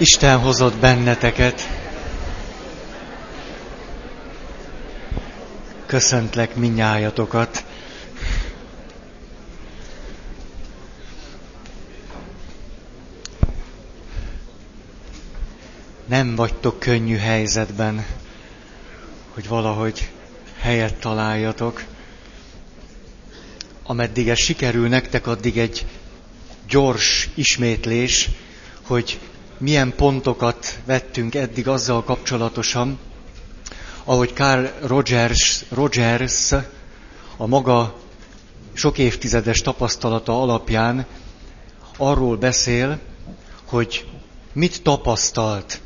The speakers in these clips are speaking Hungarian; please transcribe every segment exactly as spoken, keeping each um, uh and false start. Isten hozott benneteket. Köszöntlek mindnyájatokat. Nem vagytok könnyű helyzetben, hogy valahogy helyet találjatok. Ameddig ez sikerül nektek, addig egy gyors ismétlés, hogy milyen pontokat vettünk eddig azzal kapcsolatosan, ahogy Carl Rogers, Rogers a maga sok évtizedes tapasztalata alapján arról beszél, hogy mit tapasztalt,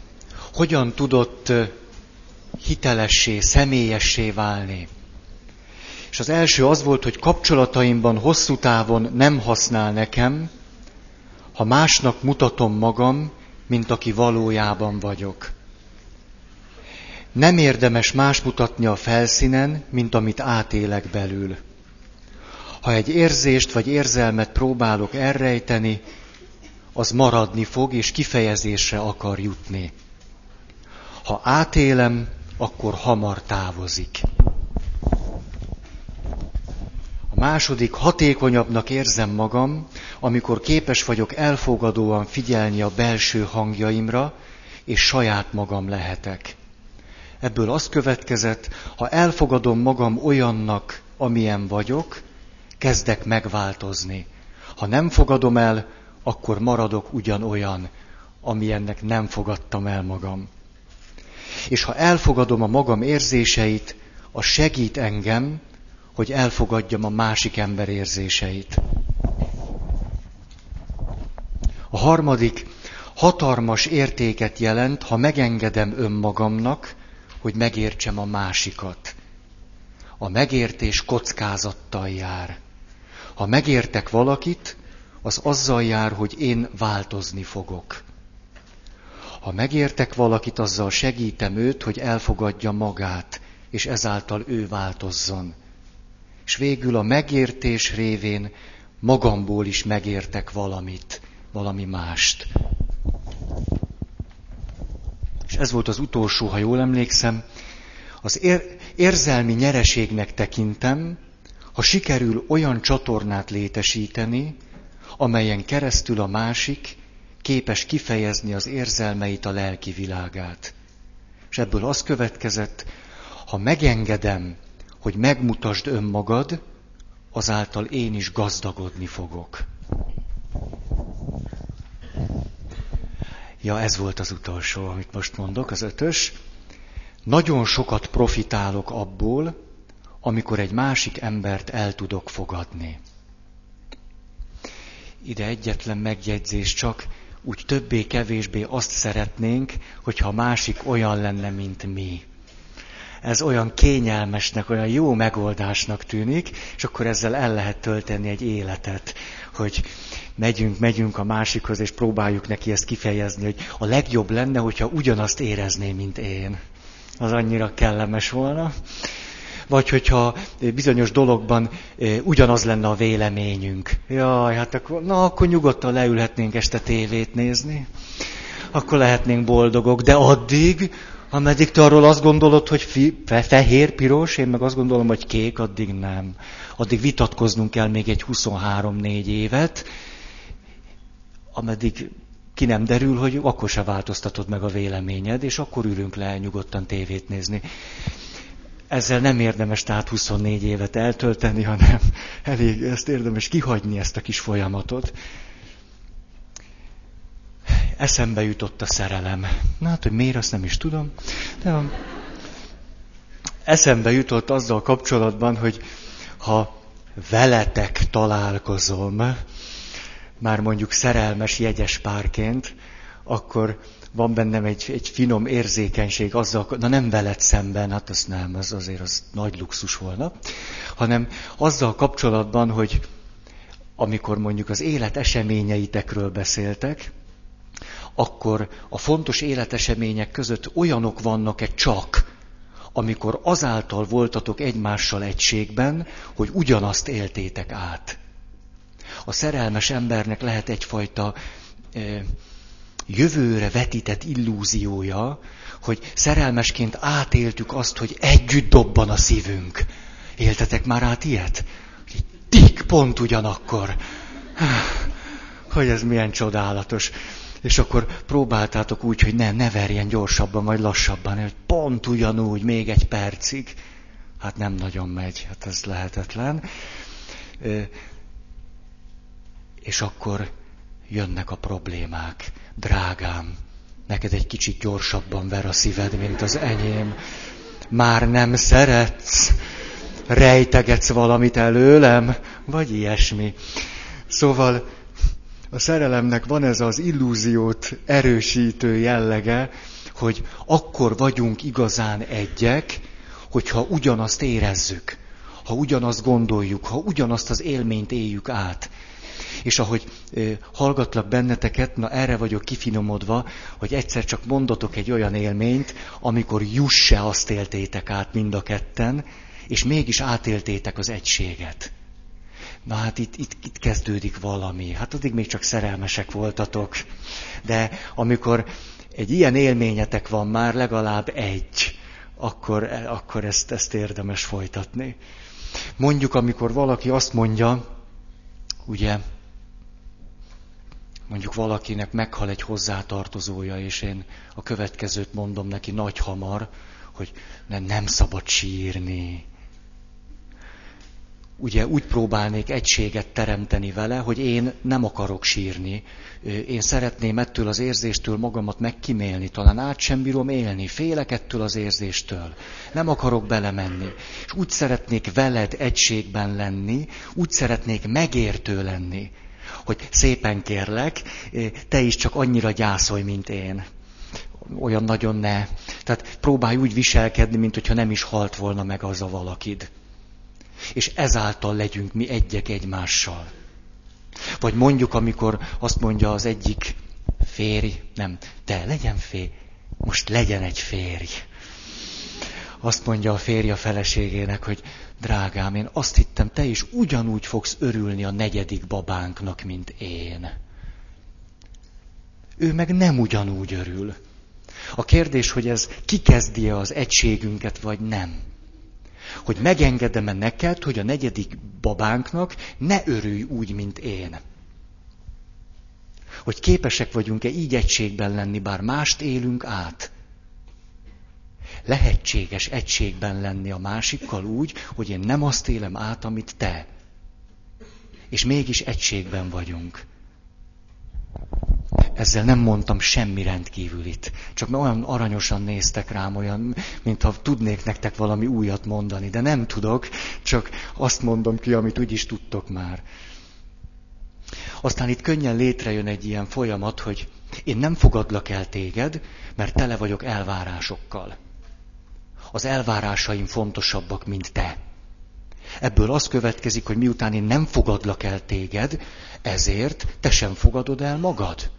hogyan tudott hitelessé, személyessé válni. És az első az volt, hogy kapcsolataimban hosszú távon nem használ nekem, ha másnak mutatom magam, mint aki valójában vagyok. Nem érdemes más mutatni a felszínen, mint amit átélek belül. Ha egy érzést vagy érzelmet próbálok elrejteni, az maradni fog és kifejezésre akar jutni. Ha átélem, akkor hamar távozik. A második, hatékonyabbnak érzem magam, amikor képes vagyok elfogadóan figyelni a belső hangjaimra, és saját magam lehetek. Ebből az következett, ha elfogadom magam olyannak, amilyen vagyok, kezdek megváltozni. Ha nem fogadom el, akkor maradok ugyanolyan, amilyennek nem fogadtam el magam. És ha elfogadom a magam érzéseit, az segít engem, hogy elfogadjam a másik ember érzéseit. A harmadik, hatalmas értéket jelent, ha megengedem önmagamnak, hogy megértsem a másikat. A megértés kockázattal jár. Ha megértek valakit, az azzal jár, hogy én változni fogok. Ha megértek valakit, azzal segítem őt, hogy elfogadja magát, és ezáltal ő változzon. És végül a megértés révén magamból is megértek valamit, valami mást. És ez volt az utolsó, ha jól emlékszem, az ér- érzelmi nyereségnek tekintem, ha sikerül olyan csatornát létesíteni, amelyen keresztül a másik képes kifejezni az érzelmeit, a lelki világát. És ebből az következett, ha megengedem, hogy megmutasd önmagad, azáltal én is gazdagodni fogok. Ja, ez volt az utolsó, amit most mondok, az ötös. Nagyon sokat profitálok abból, amikor egy másik embert el tudok fogadni. Ide egyetlen megjegyzés csak, úgy többé-kevésbé azt szeretnénk, hogyha a másik olyan lenne, mint mi. Ez olyan kényelmesnek, olyan jó megoldásnak tűnik, és akkor ezzel el lehet tölteni egy életet, hogy megyünk, megyünk a másikhoz, és próbáljuk neki ezt kifejezni, hogy a legjobb lenne, hogyha ugyanazt érezné, mint én. Az annyira kellemes volna. Vagy hogyha bizonyos dologban ugyanaz lenne a véleményünk. Jaj, hát akkor, na, akkor nyugodtan leülhetnénk este tévét nézni, akkor lehetnénk boldogok, de addig... Ameddig te arról azt gondolod, hogy fi, fe, fehér, piros, én meg azt gondolom, hogy kék, addig nem. Addig vitatkoznunk kell még egy huszonhárom-négy évet, ameddig ki nem derül, hogy akkor se változtatod meg a véleményed, és akkor ülünk le nyugodtan tévét nézni. Ezzel nem érdemes tehát huszonnégy évet eltölteni, hanem elég, ezt érdemes kihagyni, ezt a kis folyamatot. Eszembe jutott a szerelem. Na hát, hogy miért, azt nem is tudom. De eszembe jutott azzal kapcsolatban, hogy ha veletek találkozom, már mondjuk szerelmes jegyes párként, akkor van bennem egy, egy finom érzékenység azzal, na nem veled szemben, hát az nem, az azért az nagy luxus volna, hanem azzal kapcsolatban, hogy amikor mondjuk az élet eseményeitekről beszéltek, akkor a fontos életesemények között olyanok vannak-e csak, amikor azáltal voltatok egymással egységben, hogy ugyanazt éltétek át. A szerelmes embernek lehet egyfajta eh, jövőre vetített illúziója, hogy szerelmesként átéltük azt, hogy együtt dobban a szívünk. Éltetek már át ilyet? Tik pont ugyanakkor. Hogy ez milyen csodálatos. És akkor próbáltátok úgy, hogy ne, ne verjen gyorsabban, vagy lassabban, hogy pont ugyanúgy, még egy percig. Hát nem nagyon megy, hát ez lehetetlen. És akkor jönnek a problémák. Drágám, neked egy kicsit gyorsabban ver a szíved, mint az enyém. Már nem szeretsz, rejtegetsz valamit előlem, vagy ilyesmi. Szóval a szerelemnek van ez az illúziót erősítő jellege, hogy akkor vagyunk igazán egyek, hogyha ugyanazt érezzük, ha ugyanazt gondoljuk, ha ugyanazt az élményt éljük át. És ahogy hallgatlak benneteket, na erre vagyok kifinomodva, hogy egyszer csak mondatok egy olyan élményt, amikor jusse azt éltétek át mind a ketten, és mégis átéltétek az egységet. Na hát itt, itt, itt kezdődik valami. Hát addig még csak szerelmesek voltatok. De amikor egy ilyen élményetek van már, legalább egy, akkor, akkor ezt, ezt érdemes folytatni. Mondjuk, amikor valaki azt mondja, ugye, mondjuk valakinek meghal egy hozzátartozója, és én a következőt mondom neki nagy hamar, hogy nem, nem szabad sírni. Ugye úgy próbálnék egységet teremteni vele, hogy én nem akarok sírni. Én szeretném ettől az érzéstől magamat megkímélni, talán át sem bírom élni, félek ettől az érzéstől. Nem akarok belemenni. És úgy szeretnék veled egységben lenni, úgy szeretnék megértő lenni, hogy szépen kérlek, te is csak annyira gyászolj, mint én. Olyan nagyon ne. Tehát próbálj úgy viselkedni, mint hogyha nem is halt volna meg az a valakid. És ezáltal legyünk mi egyek egymással. Vagy mondjuk, amikor azt mondja az egyik férj, nem, te legyen férj, most legyen egy férj. Azt mondja a férj a feleségének, hogy drágám, én azt hittem, te is ugyanúgy fogsz örülni a negyedik babánknak, mint én. Ő meg nem ugyanúgy örül. A kérdés, hogy ez kikezdi-e az egységünket, vagy nem. Hogy megengedem-e neked, hogy a negyedik babánknak ne örülj úgy, mint én. Hogy képesek vagyunk-e így egységben lenni, bár mást élünk át. Lehetséges egységben lenni a másikkal úgy, hogy én nem azt élem át, amit te. És mégis egységben vagyunk. Ezzel nem mondtam semmi rendkívülit. Csak mert olyan aranyosan néztek rám, olyan, mintha tudnék nektek valami újat mondani. De nem tudok, csak azt mondom ki, amit úgyis tudtok már. Aztán itt könnyen létrejön egy ilyen folyamat, hogy én nem fogadlak el téged, mert tele vagyok elvárásokkal. Az elvárásaim fontosabbak, mint te. Ebből az következik, hogy miután én nem fogadlak el téged, ezért te sem fogadod el magad.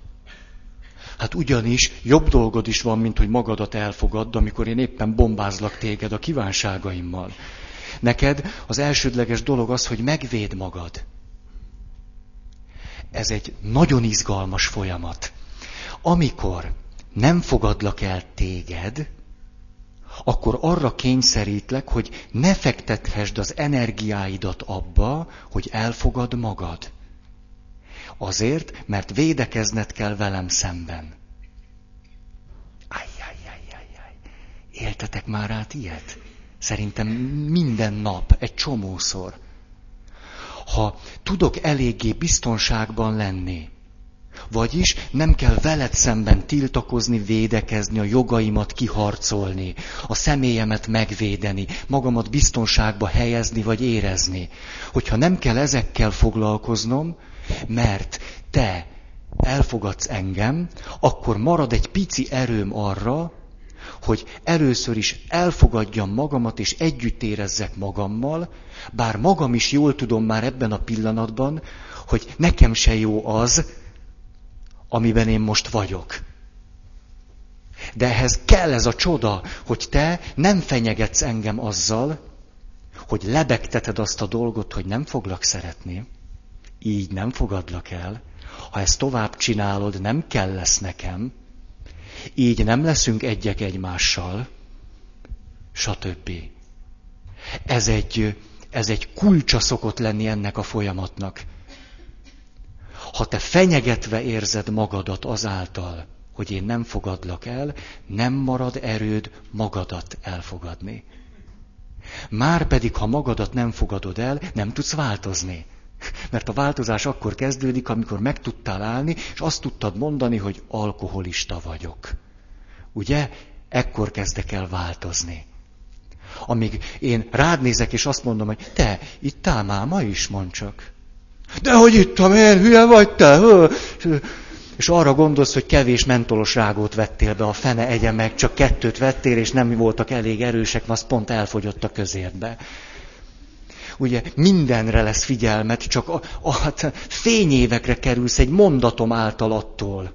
Hát ugyanis jobb dolgod is van, mint hogy magadat elfogadd, amikor én éppen bombázlak téged a kívánságaimmal. Neked az elsődleges dolog az, hogy megvédd magad. Ez egy nagyon izgalmas folyamat. Amikor nem fogadlak el téged, akkor arra kényszerítlek, hogy ne fektethesd az energiáidat abba, hogy elfogad magad. Azért, mert védekezned kell velem szemben. Ajjajjajjajjaj. Éltetek már át ilyet? Szerintem minden nap, egy csomószor. Ha tudok eléggé biztonságban lenni, vagyis nem kell veled szemben tiltakozni, védekezni, a jogaimat kiharcolni, a személyemet megvédeni, magamat biztonságba helyezni vagy érezni. Hogyha nem kell ezekkel foglalkoznom, mert te elfogadsz engem, akkor marad egy pici erőm arra, hogy először is elfogadjam magamat, és együtt érezzek magammal, bár magam is jól tudom már ebben a pillanatban, hogy nekem se jó az, amiben én most vagyok. De ehhez kell ez a csoda, hogy te nem fenyegetsz engem azzal, hogy lebegteted azt a dolgot, hogy nem foglak szeretni. Így nem fogadlak el, ha ezt tovább csinálod, nem kell lesz nekem, így nem leszünk egyek egymással, stb. Ez egy, ez egy kulcsa szokott lenni ennek a folyamatnak. Ha te fenyegetve érzed magadat azáltal, hogy én nem fogadlak el, nem marad erőd magadat elfogadni. Márpedig, ha magadat nem fogadod el, nem tudsz változni. Mert a változás akkor kezdődik, amikor meg tudtál állni, és azt tudtad mondani, hogy alkoholista vagyok. Ugye? Ekkor kezdek el változni. Amíg én rád nézek, és azt mondom, hogy te, ittál már ma is, mondd csak. Dehogy ittam én, hülye vagy te? És arra gondolsz, hogy kevés mentolos rágót vettél be, a fene egye meg, csak kettőt vettél, és nem voltak elég erősek, mert az pont elfogyott a közértbe. Ugye mindenre lesz figyelmet, csak a, a, hát fényévekre kerülsz egy mondatom által attól,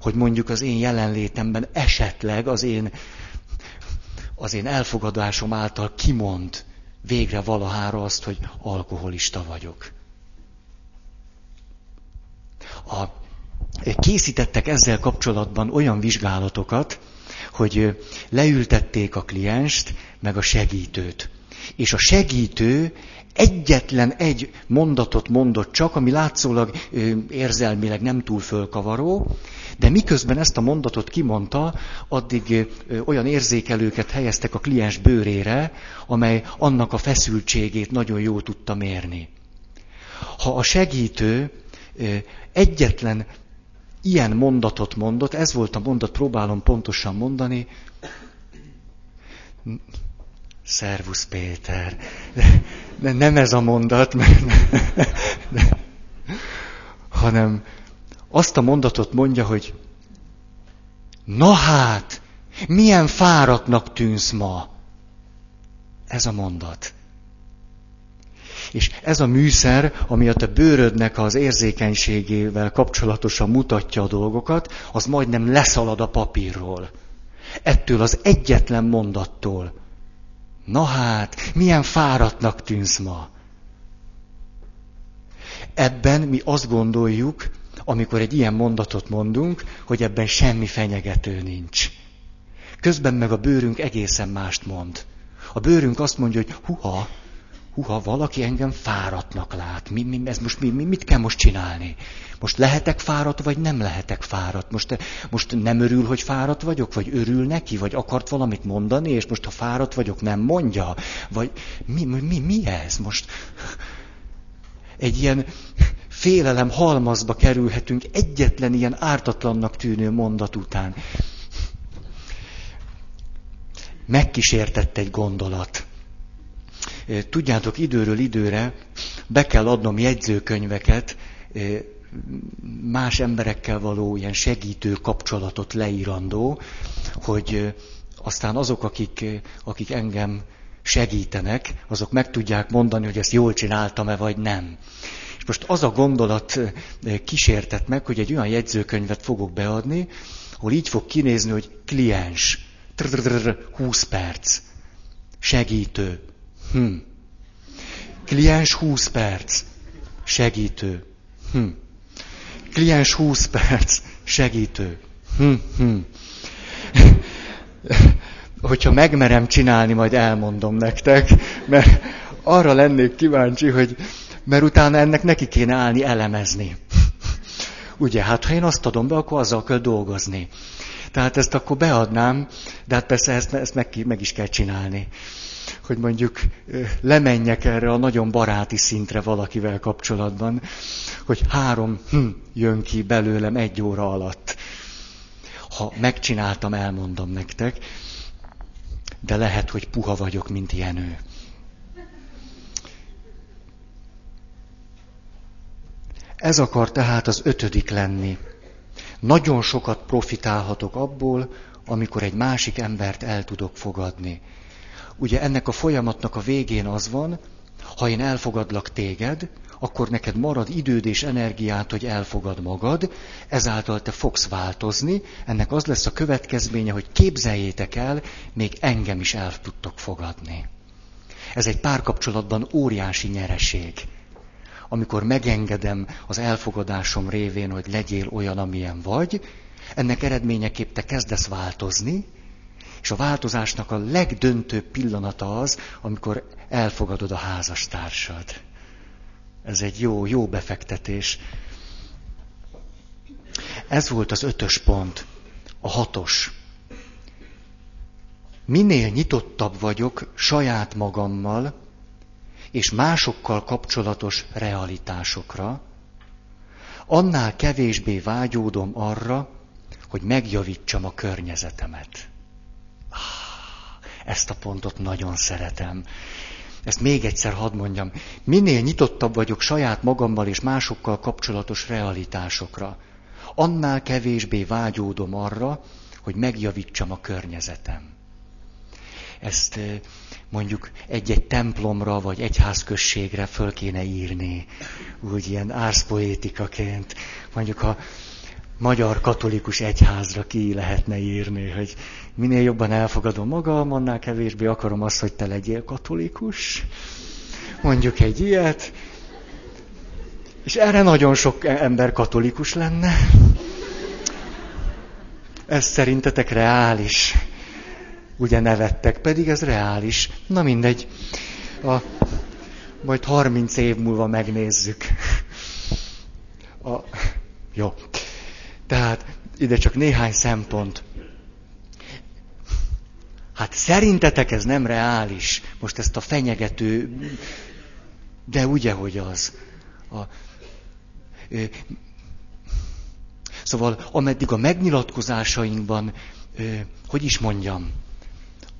hogy mondjuk az én jelenlétemben esetleg az én, az én elfogadásom által kimond végre valahára azt, hogy alkoholista vagyok. A, készítettek ezzel kapcsolatban olyan vizsgálatokat, hogy leültették a klienst, meg a segítőt. És a segítő egyetlen egy mondatot mondott csak, ami látszólag érzelmileg nem túl fölkavaró, de miközben ezt a mondatot kimondta, addig olyan érzékelőket helyeztek a kliens bőrére, amely annak a feszültségét nagyon jól tudta mérni. Ha a segítő egyetlen ilyen mondatot mondott, ez volt a mondat, próbálom pontosan mondani, Szervusz Péter. De, de nem ez a mondat, mert, de, hanem azt a mondatot mondja, hogy na hát, milyen fáradtnak tűnsz ma. Ez a mondat. És ez a műszer, ami a te bőrödnek az érzékenységével kapcsolatosan mutatja a dolgokat, az majdnem leszalad a papírról. Ettől az egyetlen mondattól. Na hát, milyen fáradtnak tűnsz ma? Ebben mi azt gondoljuk, amikor egy ilyen mondatot mondunk, hogy ebben semmi fenyegető nincs. Közben meg a bőrünk egészen mást mond. A bőrünk azt mondja, hogy huha, huha, valaki engem fáradtnak lát. Mi, mi, ez most mi, mi, mit kell most csinálni? Most lehetek fáradt, vagy nem lehetek fáradt? Most, most nem örül, hogy fáradt vagyok? Vagy örül neki? Vagy akart valamit mondani, és most ha fáradt vagyok, nem mondja? Vagy mi, mi, mi ez most? Egy ilyen félelem halmazba kerülhetünk egyetlen ilyen ártatlannak tűnő mondat után. Megkísértett egy gondolat. Tudjátok, időről időre be kell adnom jegyzőkönyveket, más emberekkel való ilyen segítő kapcsolatot leírandó, hogy aztán azok, akik, akik engem segítenek, azok meg tudják mondani, hogy ezt jól csináltam-e, vagy nem. És most az a gondolat kísértett meg, hogy egy olyan jegyzőkönyvet fogok beadni, ahol így fog kinézni, hogy kliens, húsz perc, segítő, hm. Kliens húsz perc, segítő. Hm. Kliens húsz perc, segítő. Hm, hm. Hogyha megmerem csinálni, majd elmondom nektek, mert arra lennék kíváncsi, hogy mert utána ennek neki kéne állni, elemezni. Ugye, hát ha én azt adom be, akkor azzal kell dolgozni. Tehát ezt akkor beadnám, de hát persze ezt, ezt meg, meg is kell csinálni. Hogy mondjuk lemenjek erre a nagyon baráti szintre valakivel kapcsolatban, hogy három hm, jön ki belőlem egy óra alatt. Ha megcsináltam, elmondom nektek, de lehet, hogy puha vagyok, mint Jenő. Ez akar tehát az ötödik lenni. Nagyon sokat profitálhatok abból, amikor egy másik embert el tudok fogadni. Ugye ennek a folyamatnak a végén az van, ha én elfogadlak téged, akkor neked marad időd és energiát, hogy elfogad magad, ezáltal te fogsz változni, ennek az lesz a következménye, hogy képzeljétek el, még engem is el tudtok fogadni. Ez egy párkapcsolatban óriási nyereség. amikor megengedem az elfogadásom révén, hogy legyél olyan, amilyen vagy, ennek eredményeképp te kezdesz változni, és a változásnak a legdöntőbb pillanata az, amikor elfogadod a házastársad. Ez egy jó, jó befektetés. Ez volt az ötös pont, a hatos. Minél nyitottabb vagyok saját magammal és másokkal kapcsolatos realitásokra, annál kevésbé vágyódom arra, hogy megjavítsam a környezetemet. Ezt a pontot nagyon szeretem. Ezt még egyszer hadd mondjam. Minél nyitottabb vagyok saját magammal és másokkal kapcsolatos realitásokra, annál kevésbé vágyódom arra, hogy megjavítsam a környezetem. Ezt mondjuk egy-egy templomra vagy egyházközségre föl kéne írni, úgy ilyen árszpoétikaként. Mondjuk a magyar katolikus egyházra ki lehetne írni, hogy minél jobban elfogadom magam, annál kevésbé akarom azt, hogy te legyél katolikus. Mondjuk egy ilyet. És erre nagyon sok ember katolikus lenne. Ez szerintetek reális? Ugye nevettek, pedig ez reális. Na mindegy, a, majd harminc év múlva megnézzük. A, jó, tehát ide csak néhány szempont. Hát szerintetek ez nem reális, most ezt a fenyegető, de ugye, hogy az. A, ö, szóval ameddig a megnyilatkozásainkban, ö, hogy is mondjam,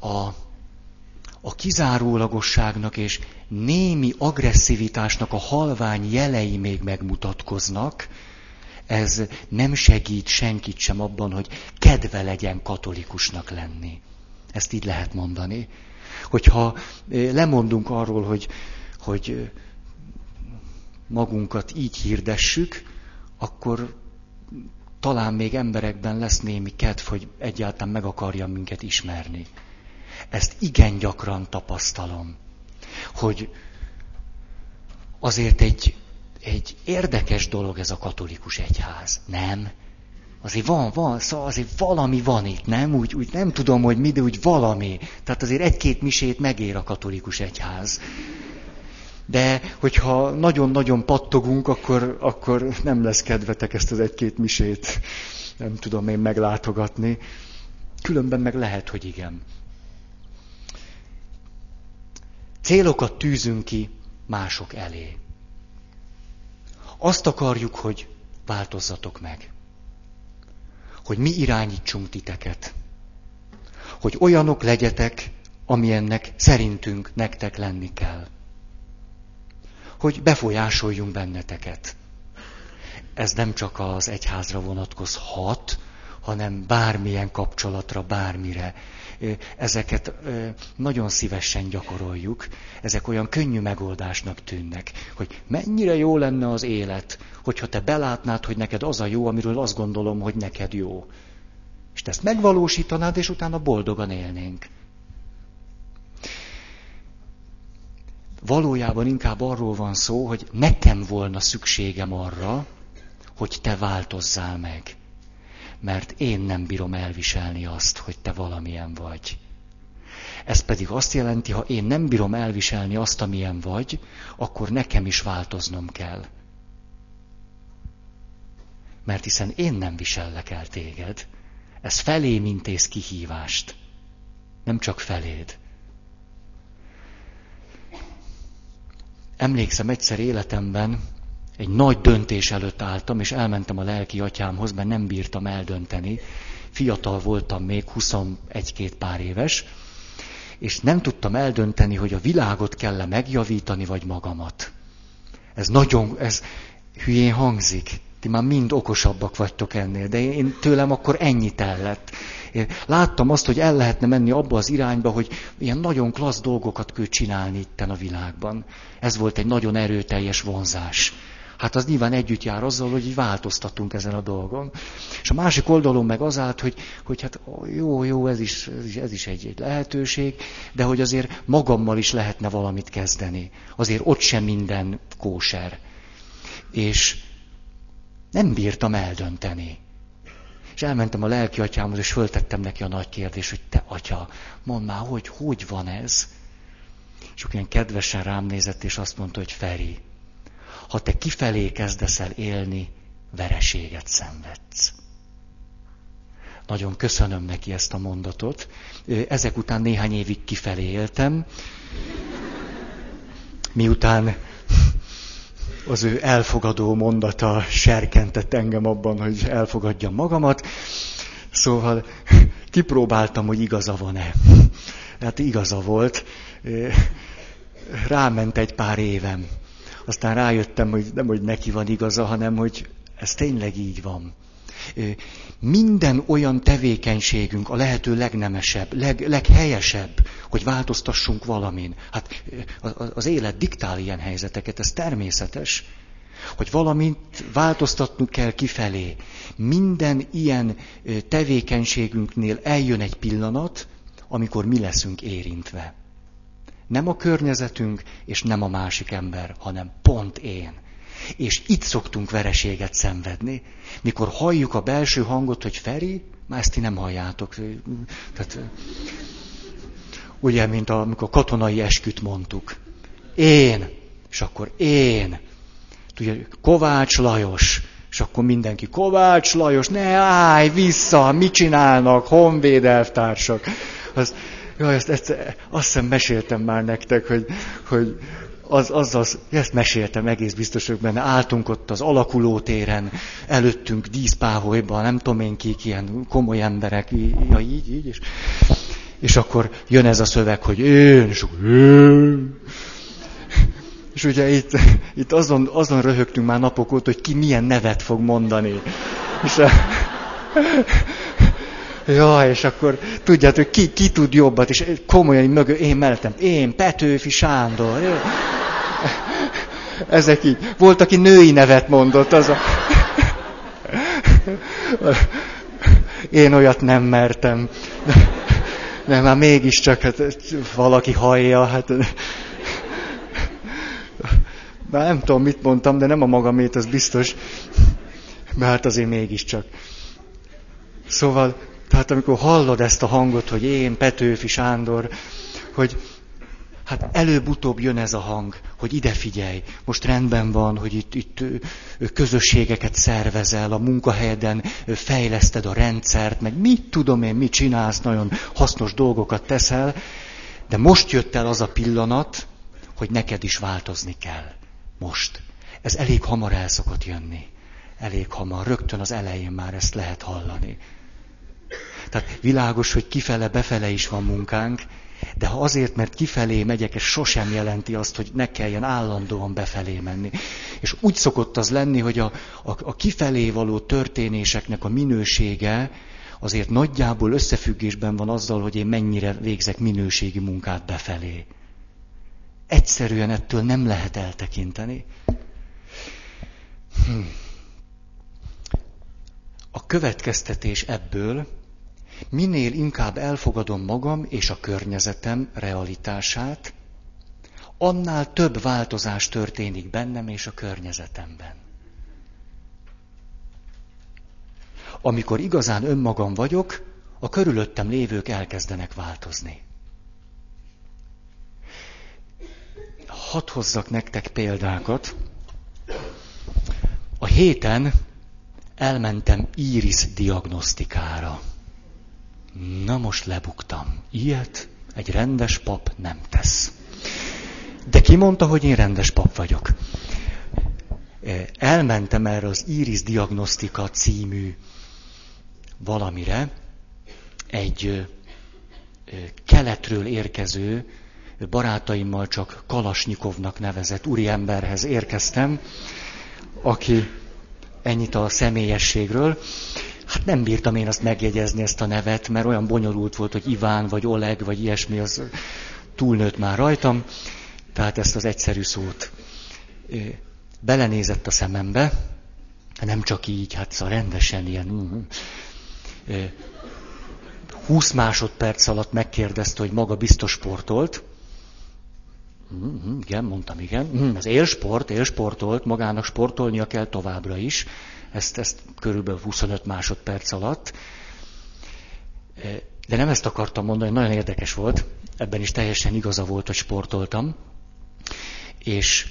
A, a kizárólagosságnak és némi agresszivitásnak a halvány jelei még megmutatkoznak, ez nem segít senkit sem abban, hogy kedve legyen katolikusnak lenni. Ezt így lehet mondani. Hogyha lemondunk arról, hogy, hogy magunkat így hirdessük, akkor talán még emberekben lesz némi kedv, hogy egyáltalán meg akarja minket ismerni. Ezt igen gyakran tapasztalom, hogy azért egy, egy érdekes dolog ez a katolikus egyház, nem? Azért van, van, szóval azért valami van itt, nem? Úgy, úgy nem tudom, hogy mi, de úgy valami. Tehát azért egy-két misét megér a katolikus egyház. De hogyha nagyon-nagyon pattogunk, akkor, akkor nem lesz kedvetek ezt az egy-két misét, nem tudom én meglátogatni. Különben meg lehet, hogy igen. Célokat tűzünk ki mások elé. Azt akarjuk, hogy változzatok meg. Hogy mi irányítsunk titeket. Hogy olyanok legyetek, amilyennek szerintünk nektek lenni kell. Hogy befolyásoljunk benneteket. Ez nem csak az egyházra vonatkozhat, hanem bármilyen kapcsolatra, bármire. Ezeket nagyon szívesen gyakoroljuk. Ezek olyan könnyű megoldásnak tűnnek, hogy mennyire jó lenne az élet, hogyha te belátnád, hogy neked az a jó, amiről azt gondolom, hogy neked jó. És te ezt megvalósítanád, és utána boldogan élnénk. Valójában inkább arról van szó, hogy nekem volna szükségem arra, hogy te változzál meg. Mert én nem bírom elviselni azt, hogy te valamilyen vagy. Ez pedig azt jelenti, ha én nem bírom elviselni azt, amilyen vagy, akkor nekem is változnom kell. Mert hiszen én nem visellek el téged. Ez felém intéz kihívást. Nem csak feléd. Emlékszem, egyszer életemben egy nagy döntés előtt álltam, és elmentem a lelki atyámhoz, mert nem bírtam eldönteni. Fiatal voltam még, huszonegy-két pár éves, és nem tudtam eldönteni, hogy a világot kell-e megjavítani, vagy magamat. Ez nagyon, ez hülyén hangzik. Ti már mind okosabbak vagytok ennél, de én tőlem akkor ennyit ellett. Én láttam azt, hogy el lehetne menni abba az irányba, hogy ilyen nagyon klassz dolgokat kell csinálni itten a világban. Ez volt egy nagyon erőteljes vonzás. Hát az nyilván együtt jár azzal, hogy így változtattunk ezen a dolgon. És a másik oldalon meg az állt, hogy, hogy hát jó, jó, ez is, ez is, ez is egy, egy lehetőség, de hogy azért magammal is lehetne valamit kezdeni. Azért ott sem minden kóser. és nem bírtam eldönteni. És elmentem a lelki atyámhoz, és föltettem neki a nagy kérdést, hogy te atya, mondd már, hogy hogy van ez? És akkor ilyen kedvesen rám nézett, és azt mondta, hogy Feri, ha te kifelé kezdesz el élni, vereséget szenvedsz. Nagyon köszönöm neki ezt a mondatot. Ezek után néhány évig kifelé éltem. Miután az ő elfogadó mondata serkentett engem abban, hogy elfogadjam magamat. Szóval kipróbáltam, hogy igaza van-e. Hát igaza volt. Ráment egy pár évem. Aztán rájöttem, hogy nem, hogy neki van igaza, hanem, hogy ez tényleg így van. Minden olyan tevékenységünk a lehető legnemesebb, leg, leghelyesebb, hogy változtassunk valamin. Hát az élet diktál ilyen helyzeteket, ez természetes, hogy valamit változtatnunk kell kifelé. Minden ilyen tevékenységünknél eljön egy pillanat, amikor mi leszünk érintve. Nem a környezetünk, és nem a másik ember, hanem pont én. És itt szoktunk vereséget szenvedni, mikor halljuk a belső hangot, hogy Feri, már ezt ti nem halljátok. Tehát, ugye, mint amikor katonai esküt mondtuk. Én, és akkor én. Tudja, Kovács Lajos, és akkor mindenki, Kovács Lajos, ne állj vissza, mit csinálnak, honvéd elvtársak. Az, jaj, ezt, ezt, azt hiszem meséltem már nektek, hogy... hogy Az, az, az, ezt meséltem egész biztos, hogy benne álltunk ott az alakulótéren, előttünk díszpáholyban, nem tudom én kik, ilyen komoly emberek, ja, így, így, és, és akkor jön ez a szöveg, hogy én, és én. És ugye itt, itt azon, azon röhögtünk már napok óta, hogy ki milyen nevet fog mondani. És a... Ja, és akkor tudjátok, ki, ki tud jobbat, és komolyan mögött, én mellettem, én, Petőfi Sándor. Én. Ezek így. Volt, aki női nevet mondott. Az a... Én olyat nem mertem. Nem, már mégiscsak hát, valaki hallja. Hát... Már nem tudom, mit mondtam, de nem a magamét, az biztos. Mert hát azért mégiscsak. Szóval... Tehát amikor hallod ezt a hangot, hogy én, Petőfi Sándor, hogy hát előbb-utóbb jön ez a hang, hogy ide figyelj, most rendben van, hogy itt, itt közösségeket szervezel, a munkahelyeden fejleszted a rendszert, meg mit tudom én, mit csinálsz, nagyon hasznos dolgokat teszel, de most jött el az a pillanat, hogy neked is változni kell. Most. Ez elég hamar el szokott jönni. Elég hamar. Rögtön az elején már ezt lehet hallani. Tehát világos, hogy kifele-befele is van munkánk, de ha azért, mert kifelé megyek, ez sosem jelenti azt, hogy ne kelljen állandóan befelé menni. És úgy szokott az lenni, hogy a, a, a kifelé való történéseknek a minősége azért nagyjából összefüggésben van azzal, hogy én mennyire végzek minőségi munkát befelé. Egyszerűen ettől nem lehet eltekinteni. Hm. A következtetés ebből, minél inkább elfogadom magam és a környezetem realitását, annál több változás történik bennem és a környezetemben. Amikor igazán önmagam vagyok, a körülöttem lévők elkezdenek változni. Hadd hozzak nektek példákat. A héten elmentem Iris diagnosztikára. Na most lebuktam. Ilyet egy rendes pap nem tesz. De ki mondta, hogy én rendes pap vagyok? Elmentem erre az Iris Diagnosztika című valamire, egy keletről érkező, barátaimmal csak Kalasnyikovnak nevezett úriemberhez érkeztem, aki ennyit a személyességről. Hát nem bírtam én azt megjegyezni, ezt a nevet, mert olyan bonyolult volt, hogy Iván, vagy Oleg, vagy ilyesmi, az túlnőtt már rajtam. Tehát ezt az egyszerű szót. Belenézett a szemembe, nem csak így, hát szóval rendesen ilyen. húsz másodperc alatt megkérdezte, hogy maga biztos sportolt. Mm-hmm, igen, mondtam, igen. Mm, ez élsport, élsportolt, magának sportolnia kell továbbra is. Ezt, ezt körülbelül huszonöt másodperc alatt. De nem ezt akartam mondani, nagyon érdekes volt. Ebben is teljesen igaza volt, hogy sportoltam. És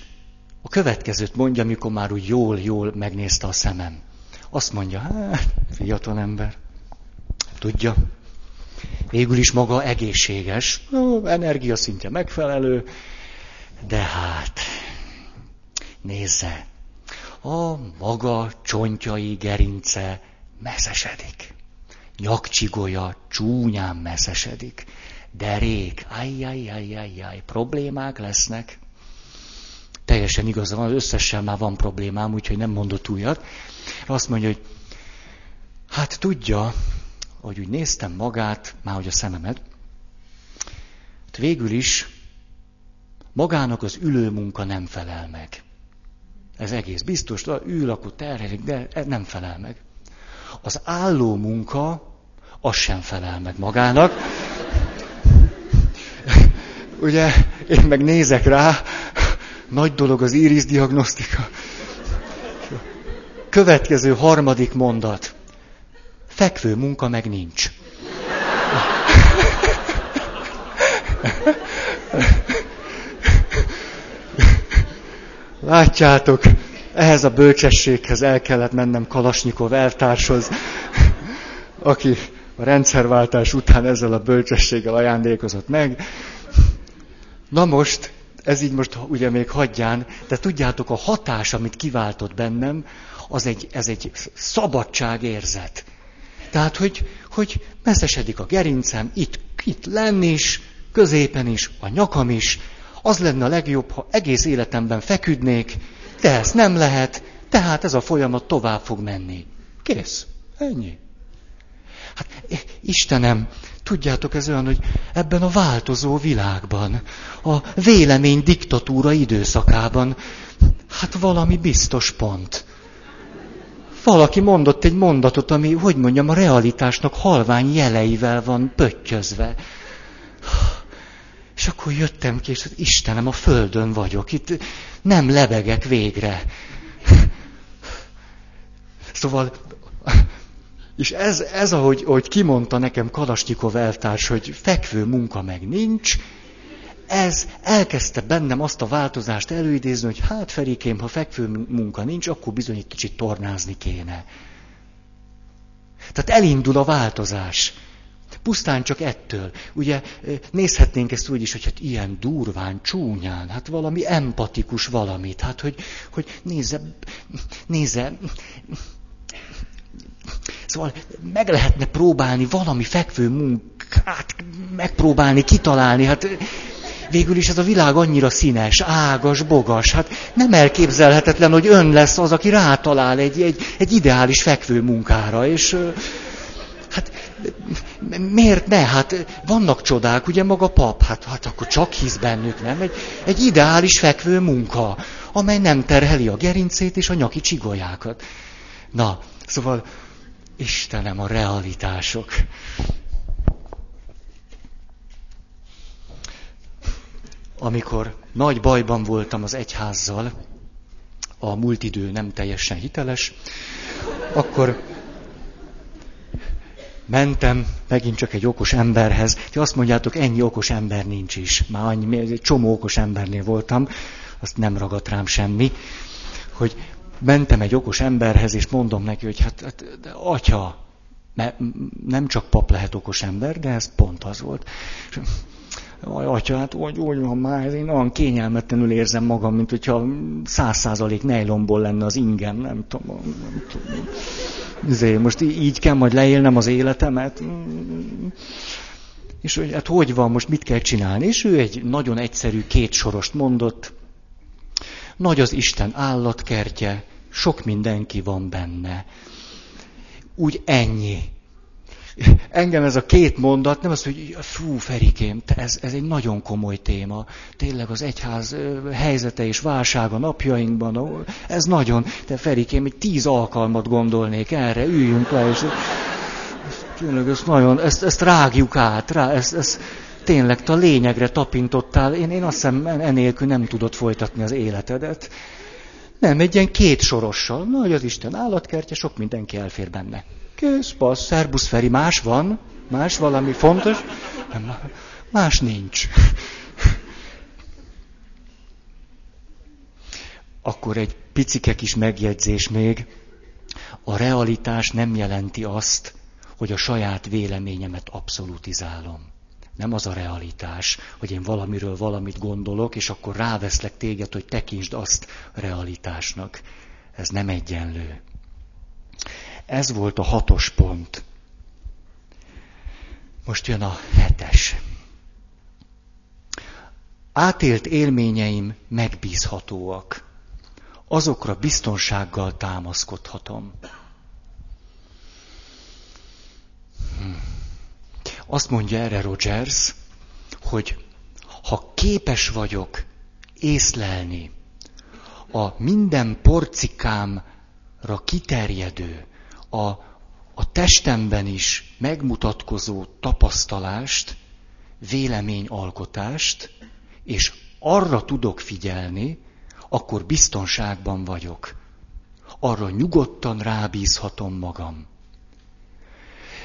a következőt mondja, amikor már úgy jól-jól megnézte a szemem. Azt mondja, hát, fiatal ember, tudja, végül is maga egészséges, energiaszintje megfelelő, de hát, nézze, a maga csontjai, gerince messzesedik. Nyakcsigolya csúnyán messzesedik. Derék, ajjajjajjajjaj, problémák lesznek. Teljesen igaza van, az összessel már van problémám, úgyhogy nem mondott újat. Azt mondja, hogy hát tudja, hogy úgy néztem magát, már hogy a szememet, hát végül is magának az ülőmunka nem felel meg. Ez egész biztos, ül, akkor terhelik, de nem felel meg. Az álló munka, az sem felel meg magának. Ugye, én meg nézek rá, nagy dolog az Iris diagnosztika. Következő harmadik mondat. Fekvő munka meg nincs. Látjátok, ehhez a bölcsességhez el kellett mennem Kalasnyikov eltárshoz, aki a rendszerváltás után ezzel a bölcsességgel ajándékozott meg. Na most, ez így most ugye még hagyján, de tudjátok, a hatás, amit kiváltott bennem, az egy, ez egy szabadságérzet. Tehát, hogy, hogy messzesedik a gerincem, itt, itt lenn is, középen is, a nyakam is. Az lenne a legjobb, ha egész életemben feküdnék, de ezt nem lehet, tehát ez a folyamat tovább fog menni. Kész. Ennyi. Hát, Istenem, tudjátok, ez olyan, hogy ebben a változó világban, a vélemény diktatúra időszakában, hát valami biztos pont. Valaki mondott egy mondatot, ami, hogy mondjam, a realitásnak halvány jeleivel van pöttyözve. És akkor jöttem ki, és Istenem, a földön vagyok, itt nem lebegek végre. Szóval, és ez, ez ahogy, ahogy kimondta nekem Kalasnyikov eltárs, hogy fekvő munka meg nincs, ez elkezdte bennem azt a változást előidézni, hogy hát Ferikém, ha fekvő munka nincs, akkor bizony egy kicsit tornázni kéne. Tehát elindul a változás. Pusztán csak ettől. Ugye nézhetnénk ezt úgy is, hogy hát ilyen durván, csúnyán, hát valami empatikus valamit. Hát, hogy, hogy nézze, nézze, szóval meg lehetne próbálni valami fekvő munkát, megpróbálni, kitalálni. Hát végül is ez a világ annyira színes, ágas, bogas. Hát nem elképzelhetetlen, hogy ön lesz az, aki rátalál egy, egy, egy ideális fekvő munkára, és... Hát miért ne? Hát vannak csodák, ugye maga pap, hát, hát akkor csak hisz bennük, nem? Egy, egy ideális fekvő munka, amely nem terheli a gerincét és a nyaki csigolyákat. Na, szóval, Istenem, a realitások. Amikor nagy bajban voltam az egyházzal, a múlt idő nem teljesen hiteles, akkor... mentem megint csak egy okos emberhez. Ti azt mondjátok, ennyi okos ember nincs is. Már annyi, egy csomó okos embernél voltam, azt nem ragadt rám semmi, hogy mentem egy okos emberhez, és mondom neki, hogy hát, hát atya, nem csak pap lehet okos ember, de ez pont az volt. És, atya, hát úgy, úgy van már, én olyan kényelmetlenül érzem magam, mint hogyha száz százalék nejlomból lenne az ingem, nem tudom, nem tudom. Zé, most így kell majd leélnem az életemet. És hogy hát hogy van, most mit kell csinálni? És ő egy nagyon egyszerű két sorost mondott. Nagy az Isten állatkertje, sok mindenki van benne. Úgy ennyi. Engem ez a két mondat, nem az, hogy fú, Ferikém, ez, ez egy nagyon komoly téma. Tényleg az egyház helyzete és válsága napjainkban, ez nagyon, de Ferikém, egy tíz alkalmat gondolnék erre, üljünk le, és tényleg ezt nagyon, ezt, ezt rágjuk át, rá, ezt, ezt, tényleg te a lényegre tapintottál, én, én azt hiszem enélkül nem tudod folytatni az életedet. Nem, egy ilyen két sorossal. Nagy az Isten állatkertje, sok mindenki elfér benne. Kész, passz, szerbusz Feri, más van? Más valami fontos? Nem, más nincs. Akkor egy picike kis megjegyzés még. A realitás nem jelenti azt, hogy a saját véleményemet abszolutizálom. Nem az a realitás, hogy én valamiről valamit gondolok, és akkor ráveszlek téged, hogy tekintsd azt realitásnak. Ez nem egyenlő. Ez volt a hatos pont. Most jön a hetes. Átélt élményeim megbízhatóak. Azokra biztonsággal támaszkodhatom. Hm. Azt mondja erre Rogers, hogy ha képes vagyok észlelni a minden porcikámra kiterjedő, a, a testemben is megmutatkozó tapasztalást, véleményalkotást, és arra tudok figyelni, akkor biztonságban vagyok. Arra nyugodtan rábízhatom magam.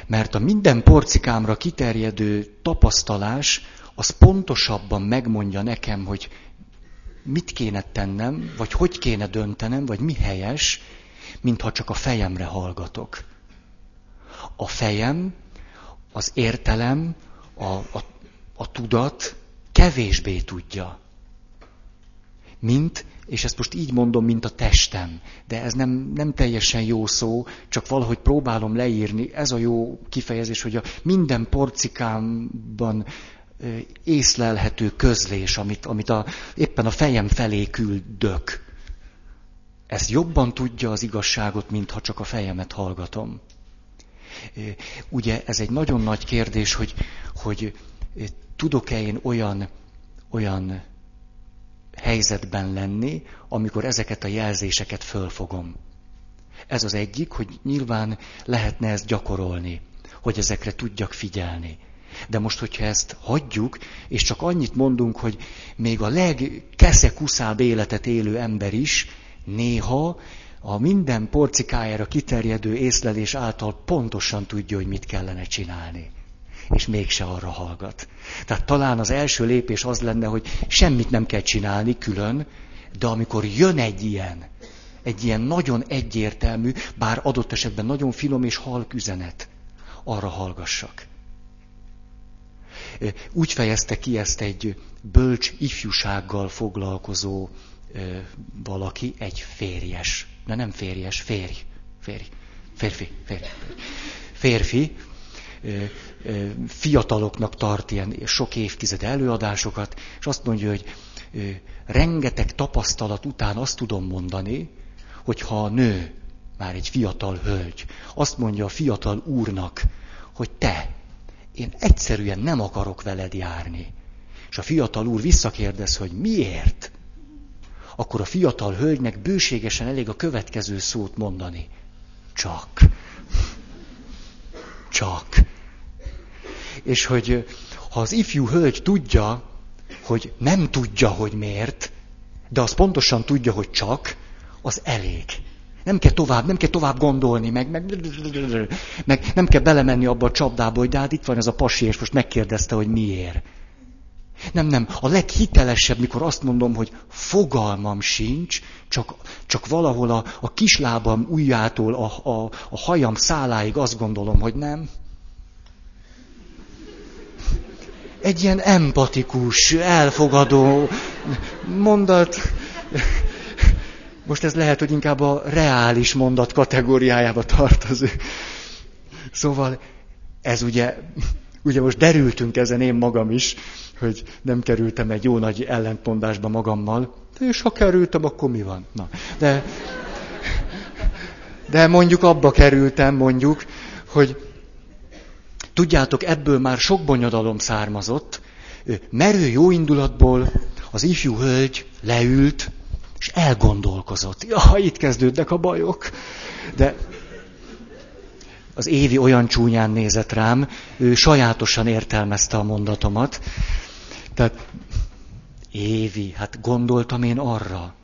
Mert a minden porcikámra kiterjedő tapasztalás, az pontosabban megmondja nekem, hogy mit kéne tennem, vagy hogy kéne döntenem, vagy mi helyes, mintha csak a fejemre hallgatok. A fejem, az értelem, a, a, a tudat kevésbé tudja. Mint, és ezt most így mondom, mint a testem, de ez nem, nem teljesen jó szó, csak valahogy próbálom leírni, ez a jó kifejezés, hogy a minden porcikámban észlelhető közlés, amit, amit a, éppen a fejem felé küldök, ez jobban tudja az igazságot, mintha csak a fejemet hallgatom. Ugye ez egy nagyon nagy kérdés, hogy, hogy tudok-e én olyan, olyan helyzetben lenni, amikor ezeket a jelzéseket fölfogom. Ez az egyik, hogy nyilván lehetne ezt gyakorolni, hogy ezekre tudjak figyelni. De most, hogyha ezt hagyjuk, és csak annyit mondunk, hogy még a legkeszekuszább életet élő ember is néha a minden porcikájára kiterjedő észlelés által pontosan tudja, hogy mit kellene csinálni. És mégse arra hallgat. Tehát talán az első lépés az lenne, hogy semmit nem kell csinálni külön, de amikor jön egy ilyen, egy ilyen nagyon egyértelmű, bár adott esetben nagyon finom és halk üzenet, arra hallgassak. Úgy fejezte ki ezt egy bölcs ifjúsággal foglalkozó valaki, egy férjes, de nem férjes, férj, férj, férfi, férfi, férfi, fiataloknak tart ilyen sok évtized előadásokat, és azt mondja, hogy rengeteg tapasztalat után azt tudom mondani, hogyha a nő, már egy fiatal hölgy, azt mondja a fiatal úrnak, hogy te, én egyszerűen nem akarok veled járni. És a fiatal úr visszakérdez, hogy miért? Akkor a fiatal hölgynek bőségesen elég a következő szót mondani. Csak. Csak. És hogy ha az ifjú hölgy tudja, hogy nem tudja, hogy miért, de az pontosan tudja, hogy csak, az elég. Nem kell tovább, nem kell tovább gondolni, meg, meg, meg nem kell belemenni abba a csapdába, hogy de hát itt van ez a pasi, és most megkérdezte, hogy miért. Nem, nem. A leghitelesebb, mikor azt mondom, hogy fogalmam sincs, csak, csak valahol a, a kislábam ujjától a, a, a hajam száláig azt gondolom, hogy nem. Egy ilyen empatikus, elfogadó mondat. Most ez lehet, hogy inkább a reális mondat kategóriájába tartozik. Szóval ez ugye, ugye most derültünk ezen én magam is, hogy nem kerültem egy jó nagy ellentmondásba magammal, és ha kerültem, akkor mi van? Na, de, de mondjuk abba kerültem, mondjuk, hogy tudjátok, ebből már sok bonyodalom származott, merő jó indulatból az ifjú hölgy leült, és elgondolkozott. Ja, itt kezdődnek a bajok. De az Évi olyan csúnyán nézett rám, ő sajátosan értelmezte a mondatomat. Tehát, Évi, hát gondoltam én arra.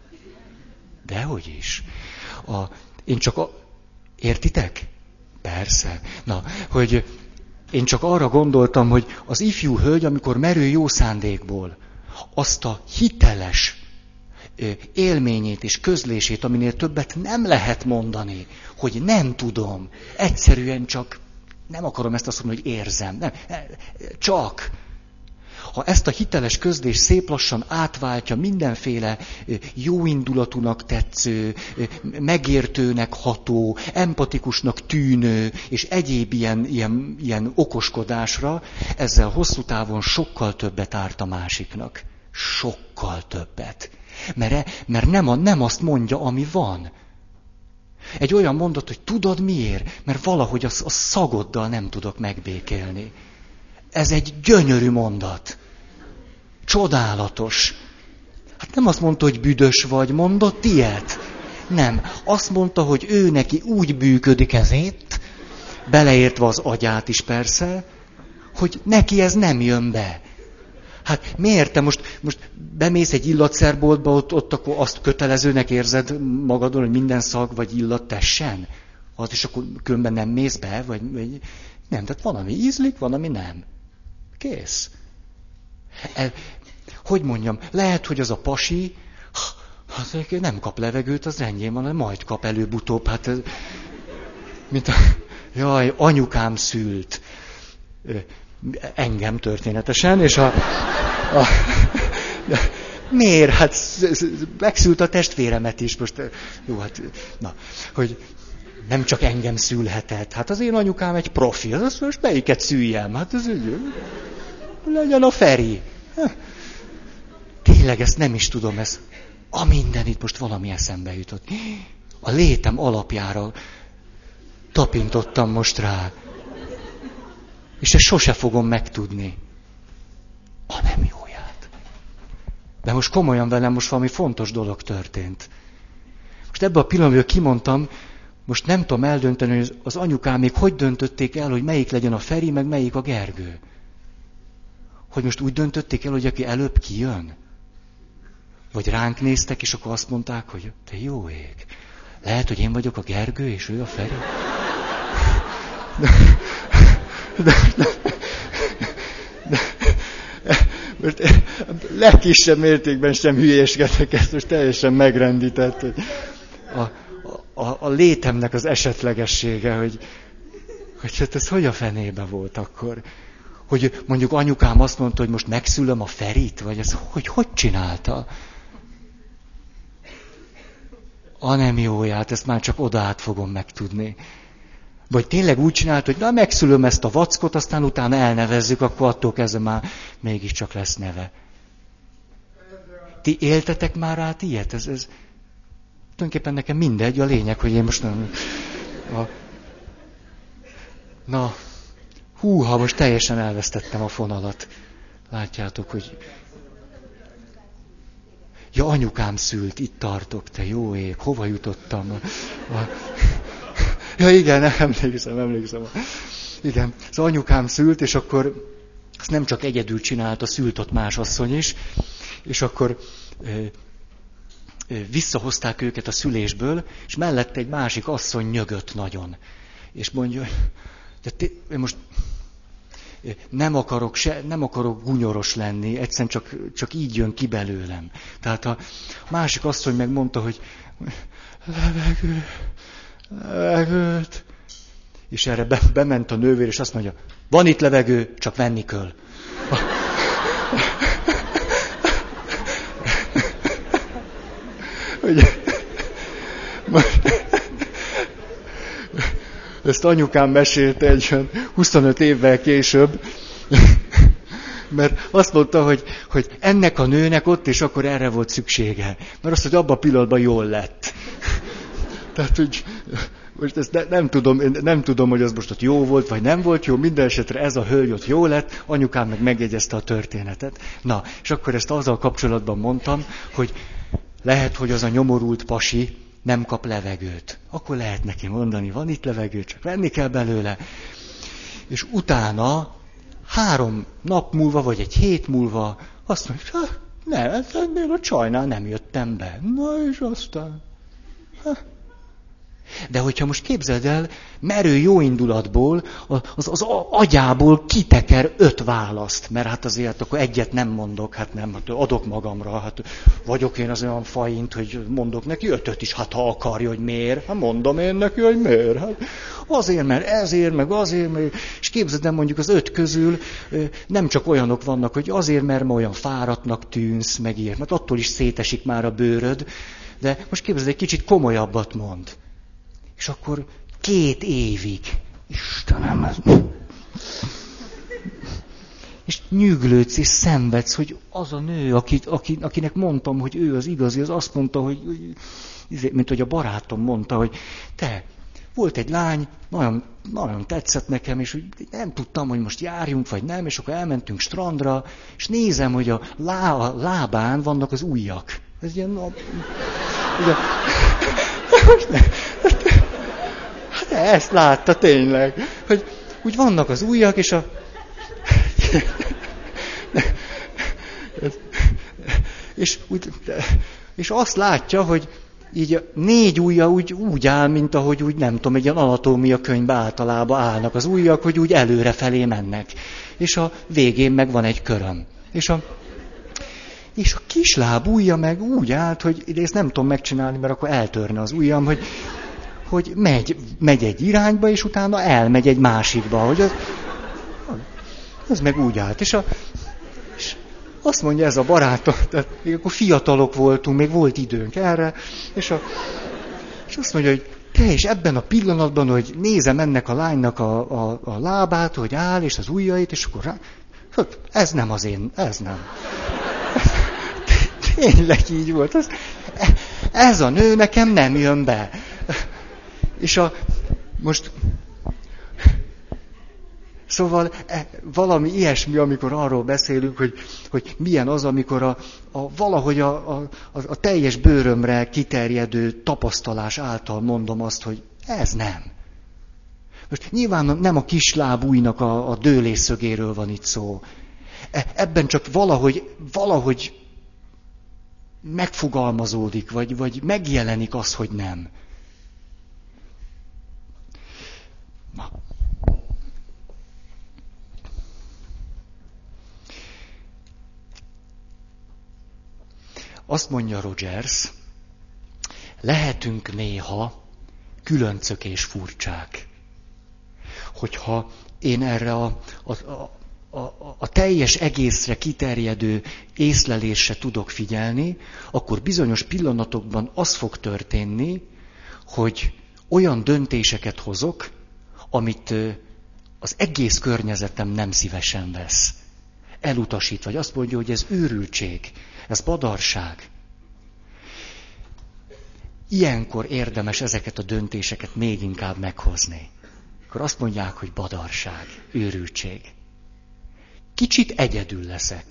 Dehogy is. A, én csak, a, értitek? Persze. Na, hogy én csak arra gondoltam, hogy az ifjú hölgy, amikor merő jó szándékból azt a hiteles élményét és közlését, aminél többet nem lehet mondani, hogy nem tudom, egyszerűen csak, nem akarom ezt azt mondani, hogy érzem, nem, csak. Ha ezt a hiteles közlés szép lassan átváltja mindenféle jóindulatúnak tetsző, megértőnek ható, empatikusnak tűnő, és egyéb ilyen, ilyen, ilyen okoskodásra, ezzel hosszú távon sokkal többet árt a másiknak. Sokkal többet. Mert, mert nem, a, nem azt mondja, ami van. Egy olyan mondat, hogy tudod miért? Mert valahogy a, a szagoddal nem tudok megbékélni. Ez egy gyönyörű mondat. Csodálatos. Hát nem azt mondta, hogy büdös vagy, mondott ilyet. Nem. Azt mondta, hogy ő neki úgy bűködik ez itt, beleértve az agyát is persze, hogy neki ez nem jön be. Hát miért te most, most bemész egy illatszerboltba, ott, ott akkor azt kötelezőnek érzed magadon, hogy minden szag vagy illat tessen? Az is akkor különben nem mész be, vagy, vagy nem. Tehát van, ami ízlik, van, ami nem. Kész. E, hogy mondjam, lehet, hogy az a pasi, az nem kap levegőt, az rendjén van, hanem majd kap előbb-utóbb. Hát ez, mint a, jaj, anyukám szült. Engem történetesen, és a... a miért? Hát megszült a testvéremet is most. Jó, hát... Na, hogy nem csak engem szülhetett. Hát az én anyukám egy profi. Az azt most melyiket szüljem? Hát ez így... Legyen a Feri. Tényleg ezt nem is tudom, ez... A mindenit most valami eszembe jutott. A létem alapjára tapintottam most rá. És ezt sose fogom megtudni. A nem jóját. De most komolyan velem most valami fontos dolog történt. Most ebben a pillanatban kimondtam, most nem tudom eldönteni, hogy az anyukám még hogy döntötték el, hogy melyik legyen a Feri, meg melyik a Gergő. Hogy most úgy döntötték el, hogy aki előbb kijön. Vagy ránk néztek, és akkor azt mondták, hogy te jó ég. Lehet, hogy én vagyok a Gergő, és ő a Feri. De, de, de, most legkisebb mértékben sem hülyéskedek, ezt most teljesen megrendített. A, a, a létemnek az esetlegessége, hogy, hogy hát ez hogy a fenébe volt akkor? Hogy mondjuk anyukám azt mondta, hogy most megszülöm a Ferit, vagy ez hogy, hogy csinálta? A nem jóját, ezt már csak oda át fogom megtudni. Vagy tényleg úgy csinált, hogy na, megszülöm ezt a vackot, aztán utána elnevezzük, akkor attól kezdve már mégiscsak lesz neve. Ti éltetek már át ilyet? Ez, ez... Tulajdonképpen nekem mindegy, a lényeg, hogy én most nem... A... Na, húha, most teljesen elvesztettem a fonalat. Látjátok, hogy... Ja, anyukám szült, itt tartok, te jó ég, hova jutottam? A... Ja, igen, emlékszem, emlékszem. Igen, az anyukám szült, és akkor ezt nem csak egyedül csinálta, szült ott más asszony is, és akkor ö, ö, visszahozták őket a szülésből, és mellette egy másik asszony nyögött nagyon. És mondja, de ti, én most nem akarok, se, nem akarok gunyoros lenni, egyszerűen csak, csak így jön ki belőlem. Tehát a másik asszony megmondta, hogy levegő... levegőt. És erre be, bement a nővér, és azt mondja, van itt levegő, csak venni kell. Ezt anyukám mesélte egy huszonöt évvel később, mert azt mondta, hogy, hogy ennek a nőnek ott és akkor erre volt szüksége. Mert azt, hogy abban a pillanatban jól lett. Tehát, hogy most ezt ne, nem, tudom, nem tudom, hogy az most ott jó volt, vagy nem volt jó, minden esetre ez a hölgy ott jó lett, anyukám meg megjegyezte a történetet. Na, és akkor ezt azzal kapcsolatban mondtam, hogy lehet, hogy az a nyomorult pasi nem kap levegőt. Akkor lehet neki mondani, van itt levegő, csak venni kell belőle. És utána három nap múlva, vagy egy hét múlva azt mondja, ha, nem, ennél a csajnál nem jöttem be. Na és aztán... Ha. De hogyha most képzeld el, merő jó indulatból, az, az agyából kiteker öt választ, mert hát azért akkor egyet nem mondok, hát nem, adok magamra, hát vagyok én az olyan fajint, hogy mondok neki ötöt is, hát ha akarja, hogy miért, hát mondom én neki, hogy miért, hát azért, mert ezért, meg azért, mert... és képzeld el, mondjuk az öt közül nem csak olyanok vannak, hogy azért, mert ma olyan fáradtnak tűnsz, meg ilyet, mert attól is szétesik már a bőröd, de most képzeld, egy kicsit komolyabbat mond. És akkor két évig, Istenem, ez... és nyüglődsz és szenvedsz, hogy az a nő, akit, akinek mondtam, hogy ő az igazi, az azt mondta, hogy, mint hogy a barátom mondta, hogy te, volt egy lány, nagyon, nagyon tetszett nekem, és nem tudtam, hogy most járjunk, vagy nem, és akkor elmentünk strandra, és nézem, hogy a, lá, a lábán vannak az ujjak. Ez ilyen... A... Ugye... Hát ezt látta tényleg, hogy úgy vannak az ujjak, és a... és, úgy, és azt látja, hogy így a négy ujja úgy, úgy áll, mint ahogy úgy nem tudom, egy ilyen anatómia könyvbe általában állnak az ujjak, hogy úgy előrefelé mennek. És a végén meg van egy köröm. És a... És a kisláb ujja meg úgy állt, hogy ide ezt nem tudom megcsinálni, mert akkor eltörne az ujjam, hogy, hogy megy, megy egy irányba, és utána elmegy egy másikba. Hogy az, az meg úgy állt. És, a, és azt mondja ez a barátom, tehát még akkor fiatalok voltunk, még volt időnk erre, és, a, és azt mondja, hogy te is ebben a pillanatban, hogy nézem ennek a lánynak a, a, a lábát, hogy áll, és az ujjait, és akkor rá, ez nem az én, ez nem. Tényleg így volt. Az, ez a nő nekem nem jön be. És a... Most... Szóval valami ilyesmi, amikor arról beszélünk, hogy, hogy milyen az, amikor a, a, valahogy a, a, a teljes bőrömre kiterjedő tapasztalás által mondom azt, hogy ez nem. Most nyilván nem a kislábújnak a, a dőlésszögéről van itt szó. Ebben csak valahogy... valahogy megfogalmazódik, vagy, vagy megjelenik az, hogy nem. Na. Azt mondja Rogers, lehetünk néha különcök és furcsák. Hogyha én erre a, a, a, A, a teljes egészre kiterjedő észlelésre tudok figyelni, akkor bizonyos pillanatokban az fog történni, hogy olyan döntéseket hozok, amit az egész környezetem nem szívesen vesz. Elutasít, vagy azt mondja, hogy ez őrültség, ez badarság. Ilyenkor érdemes ezeket a döntéseket még inkább meghozni. Akkor azt mondják, hogy badarság, őrültség. Kicsit egyedül leszek.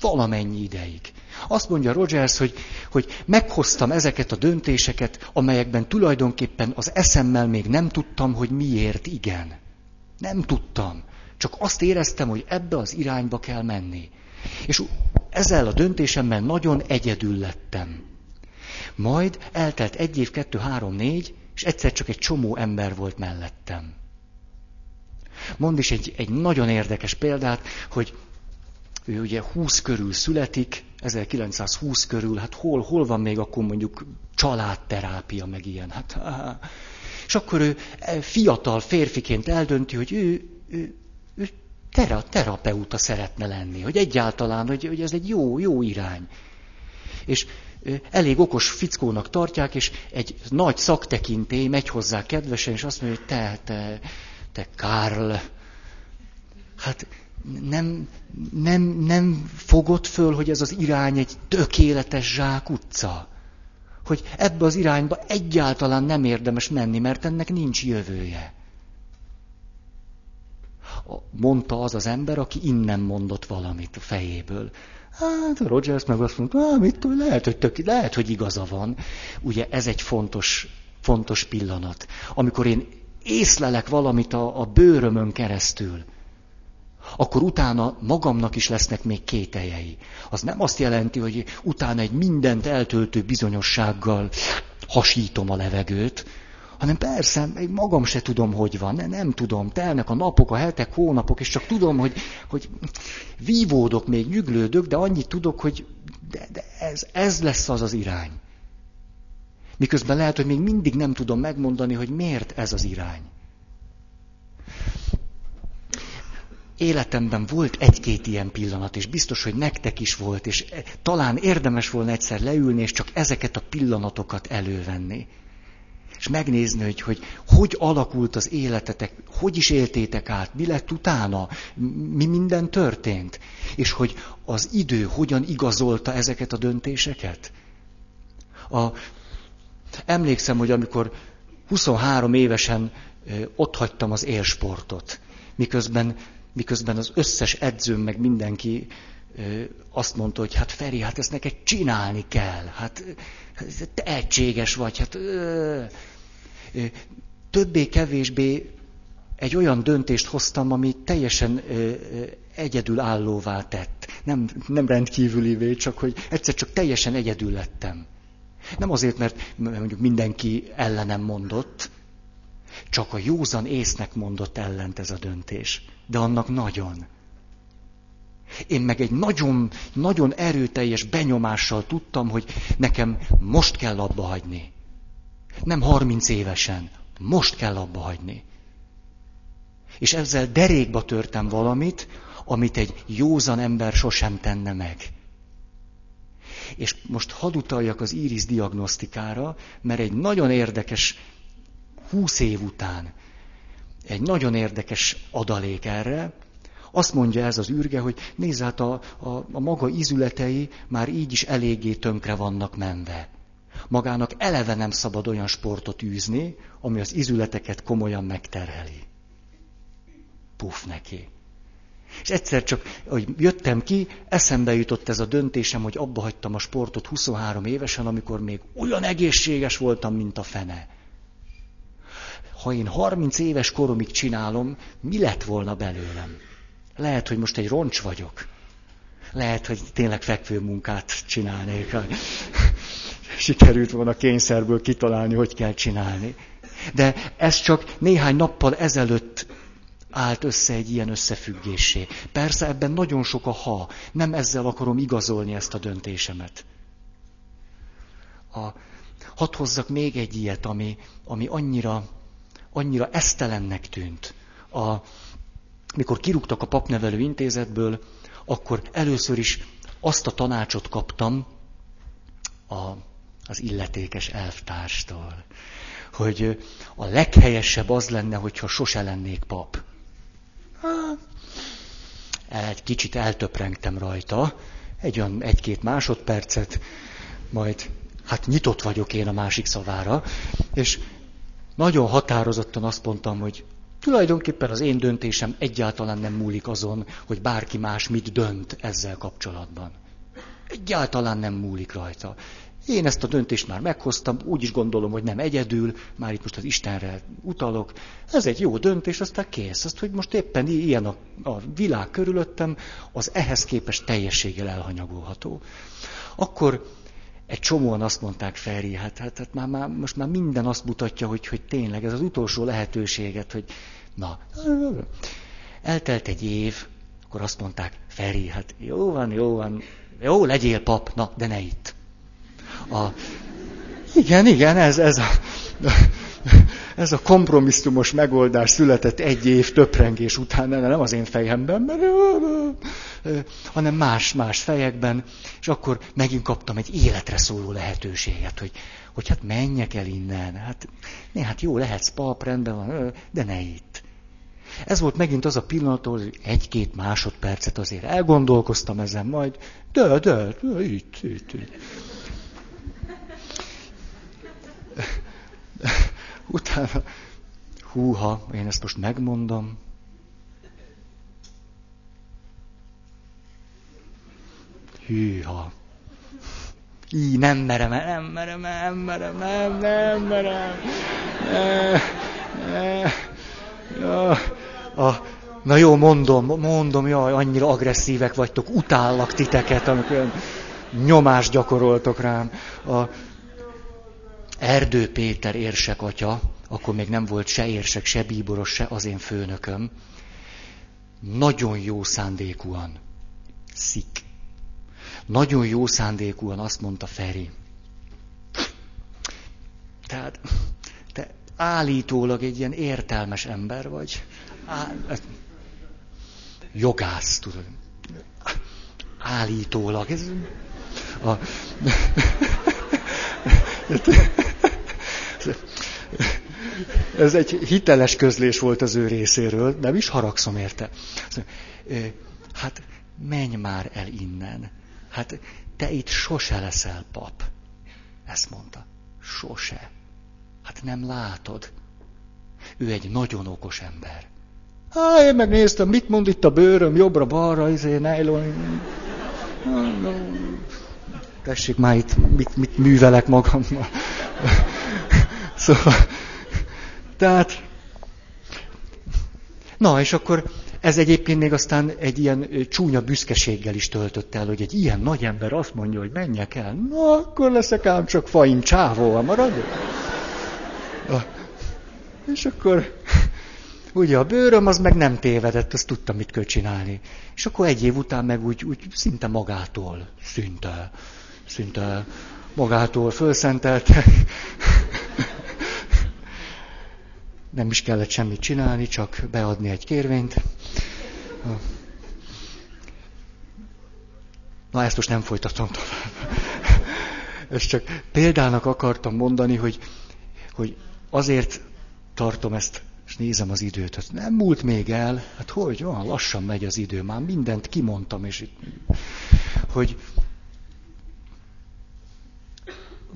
Valamennyi ideig. Azt mondja Rogers, hogy, hogy meghoztam ezeket a döntéseket, amelyekben tulajdonképpen az eszemmel még nem tudtam, hogy miért igen. Nem tudtam. Csak azt éreztem, hogy ebbe az irányba kell menni. És ezzel a döntésemmel nagyon egyedül lettem. Majd eltelt egy év, kettő, három, négy, és egyszer csak egy csomó ember volt mellettem. Mond is egy, egy nagyon érdekes példát, hogy ő ugye húsz körül születik, ezerkilencszázhúsz körül, hát hol, hol van még akkor mondjuk családterápia, meg ilyen. Hát, áh. És akkor ő fiatal férfiként eldönti, hogy ő, ő, ő tera, terapeuta szeretne lenni, hogy egyáltalán, hogy, hogy ez egy jó, jó irány. És elég okos fickónak tartják, és egy nagy szaktekintély megy hozzá kedvesen, és azt mondja, hogy te, te Te, Karl, hát nem, nem, nem fogod föl, hogy ez az irány egy tökéletes zsákutca? Hogy ebbe az irányba egyáltalán nem érdemes menni, mert ennek nincs jövője. mondta az az ember, aki innen mondott valamit a fejéből. Hát a Rogers meg azt mondta, hát mit tudom, lehet, hogy tök, lehet, hogy igaza van. Ugye ez egy fontos, fontos pillanat, amikor én észlelek valamit a, a bőrömön keresztül, akkor utána magamnak is lesznek még kételjei. Az nem azt jelenti, hogy utána egy mindent eltöltő bizonyossággal hasítom a levegőt, hanem persze, még magam se tudom, hogy van, nem, nem tudom, telnek a napok, a hetek, hónapok, és csak tudom, hogy, hogy vívódok, még nyüglődök, de annyit tudok, hogy de, de ez, ez lesz az az irány. Miközben lehet, hogy még mindig nem tudom megmondani, hogy miért ez az irány. Életemben volt egy-két ilyen pillanat, és biztos, hogy nektek is volt, és talán érdemes volna egyszer leülni, és csak ezeket a pillanatokat elővenni. És megnézni, hogy, hogy hogy alakult az életetek, hogy is éltétek át, mi lett utána, mi minden történt, és hogy az idő hogyan igazolta ezeket a döntéseket. A, emlékszem, hogy amikor huszonhárom évesen otthagytam az élsportot, miközben, miközben az összes edzőm, meg mindenki azt mondta, hogy hát Feri, hát ezt neked csinálni kell, hát tehetséges vagy, hát ö, ö, többé-kevésbé egy olyan döntést hoztam, ami teljesen ö, ö, egyedülállóvá tett. Nem, nem rendkívülivé, csak hogy egyszer csak teljesen egyedül lettem. Nem azért, mert mondjuk mindenki ellenem mondott, csak a józan észnek mondott ellent ez a döntés. De annak nagyon. Én meg egy nagyon, nagyon erőteljes benyomással tudtam, hogy nekem most kell abba hagyni. Nem harminc évesen, most kell abba hagyni. És ezzel derékba törtem valamit, amit egy józan ember sosem tenne meg. És most hadd utaljak az Iris diagnosztikára, mert egy nagyon érdekes húsz év után, egy nagyon érdekes adalék erre. Azt mondja ez az ürge, hogy nézz hát a, a, a maga ízületei már így is eléggé tönkre vannak menve. Magának eleve nem szabad olyan sportot űzni, ami az ízületeket komolyan megterheli. Puff neki. És egyszer csak, hogy jöttem ki, eszembe jutott ez a döntésem, hogy abba hagytam a sportot huszonhárom évesen, amikor még olyan egészséges voltam, mint a fene. Ha én harminc éves koromig csinálom, mi lett volna belőlem? Lehet, hogy most egy roncs vagyok. Lehet, hogy tényleg fekvő munkát csinálnék. Sikerült volna kényszerből kitalálni, hogy kell csinálni. De ez csak néhány nappal ezelőtt állt össze egy ilyen összefüggésé. Persze ebben nagyon sok a ha. Nem ezzel akarom igazolni ezt a döntésemet. A, hadd hozzak még egy ilyet, ami, ami annyira, annyira esztelennek tűnt. A... Mikor kirúgtak a papnevelő intézetből, akkor először is azt a tanácsot kaptam a, az illetékes elvtárstól, hogy a leghelyesebb az lenne, hogyha sose lennék pap. Egy kicsit eltöprengtem rajta, egy olyan egy-két másodpercet, majd hát nyitott vagyok én a másik szavára, és nagyon határozottan azt mondtam, hogy tulajdonképpen az én döntésem egyáltalán nem múlik azon, hogy bárki más mit dönt ezzel kapcsolatban. Egyáltalán nem múlik rajta. Én ezt a döntést már meghoztam, úgy is gondolom, hogy nem egyedül, már itt most az Istenre utalok. Ez egy jó döntés, aztán kész. Azt, hogy most éppen ilyen a, a világ körülöttem, az ehhez képest teljességgel elhanyagolható. Akkor egy csomóan azt mondták, Feri, hát, hát, hát már, már, most már minden azt mutatja, hogy, hogy tényleg ez az utolsó lehetőséget, hogy na, eltelt egy év, akkor azt mondták, Feri, hát jó van, jó van, jó, legyél pap, na, de ne itt. A, igen, igen, ez, ez, a, ez a kompromisszumos megoldás született egy év töprengés után, nem az én fejemben, mert... hanem más-más fejekben, és akkor megint kaptam egy életre szóló lehetőséget, hogy, hogy hát menjek el innen, hát, né, hát jó, lehetsz pap, rendben van, de ne itt. Ez volt megint az a pillanat, hogy egy-két másodpercet azért elgondolkoztam ezen, majd de, de, de itt, itt, itt. Utána, húha, én ezt most megmondom, Hűha. Így nem merem, nem merem, nem merem, nem, nem merem. Ne, ne. Ja. A, na jó, mondom, mondom, jaj, annyira agresszívek vagytok, utállak titeket, amikor olyan nyomást gyakoroltok rám. A Erdő Péter érsek atya, akkor még nem volt se érsek, se bíboros, se az én főnököm. Nagyon jó szándékúan. Szik. Nagyon jó szándékúan azt mondta: Feri, tehát te állítólag egy ilyen értelmes ember vagy. Á, jogász, tudod. Állítólag. Ez a... Ez egy hiteles közlés volt az ő részéről, nem is haragszom érte. Hát menj már el innen. Hát te itt sose leszel pap. Ezt mondta. Sose. Hát nem látod. Ő egy nagyon okos ember. Há, én megnéztem, mit mond itt a bőröm, jobbra-balra, izé, nylon. Tessék már itt, mit, mit művelek magammal. Szóval, tehát, na és akkor ez egyébként még aztán egy ilyen csúnya büszkeséggel is töltött el, hogy egy ilyen nagy ember azt mondja, hogy menjek el, na akkor leszek ám csak fain csávó, ha maradok. És akkor, ugye a bőröm az meg nem tévedett, azt tudtam, mit kell csinálni. És akkor egy év után meg úgy, úgy szinte magától, szinte, szinte magától fölszenteltek. Nem is kellett semmit csinálni, csak beadni egy kérvényt. Na, ezt most nem folytatom tovább. Ezt csak példának akartam mondani, hogy, hogy azért tartom ezt, és nézem az időt, hogy nem múlt még el, hát hogy olyan lassan megy az idő, már mindent kimondtam, és itt, hogy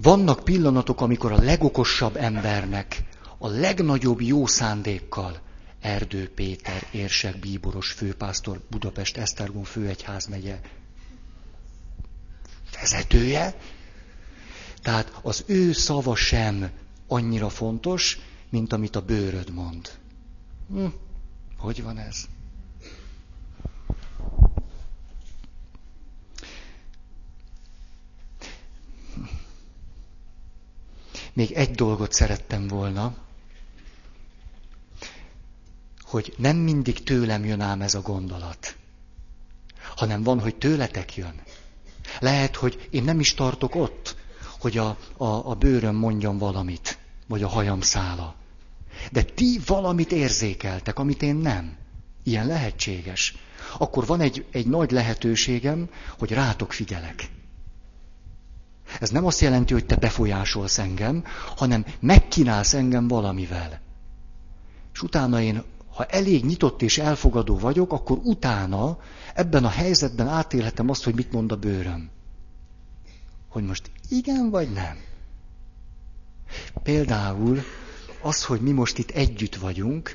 vannak pillanatok, amikor a legokosabb embernek a legnagyobb jó szándékkal, Erdő Péter, érsek, bíboros, főpásztor, Budapest, Esztergom, főegyházmegye vezetője, tehát az ő szava sem annyira fontos, mint amit a bőröd mond. Hm, hogy van ez? Még egy dolgot szerettem volna, hogy nem mindig tőlem jön ám ez a gondolat, hanem van, hogy tőletek jön. Lehet, hogy én nem is tartok ott, hogy a, a, a bőröm mondjon valamit, vagy a hajam szála. De ti valamit érzékeltek, amit én nem. Ilyen lehetséges. Akkor van egy, egy nagy lehetőségem, hogy rátok figyelek. Ez nem azt jelenti, hogy te befolyásolsz engem, hanem megkínálsz engem valamivel. És utána én, ha elég nyitott és elfogadó vagyok, akkor utána ebben a helyzetben átélhetem azt, hogy mit mond a bőröm. Hogy most igen vagy nem. Például az, hogy mi most itt együtt vagyunk,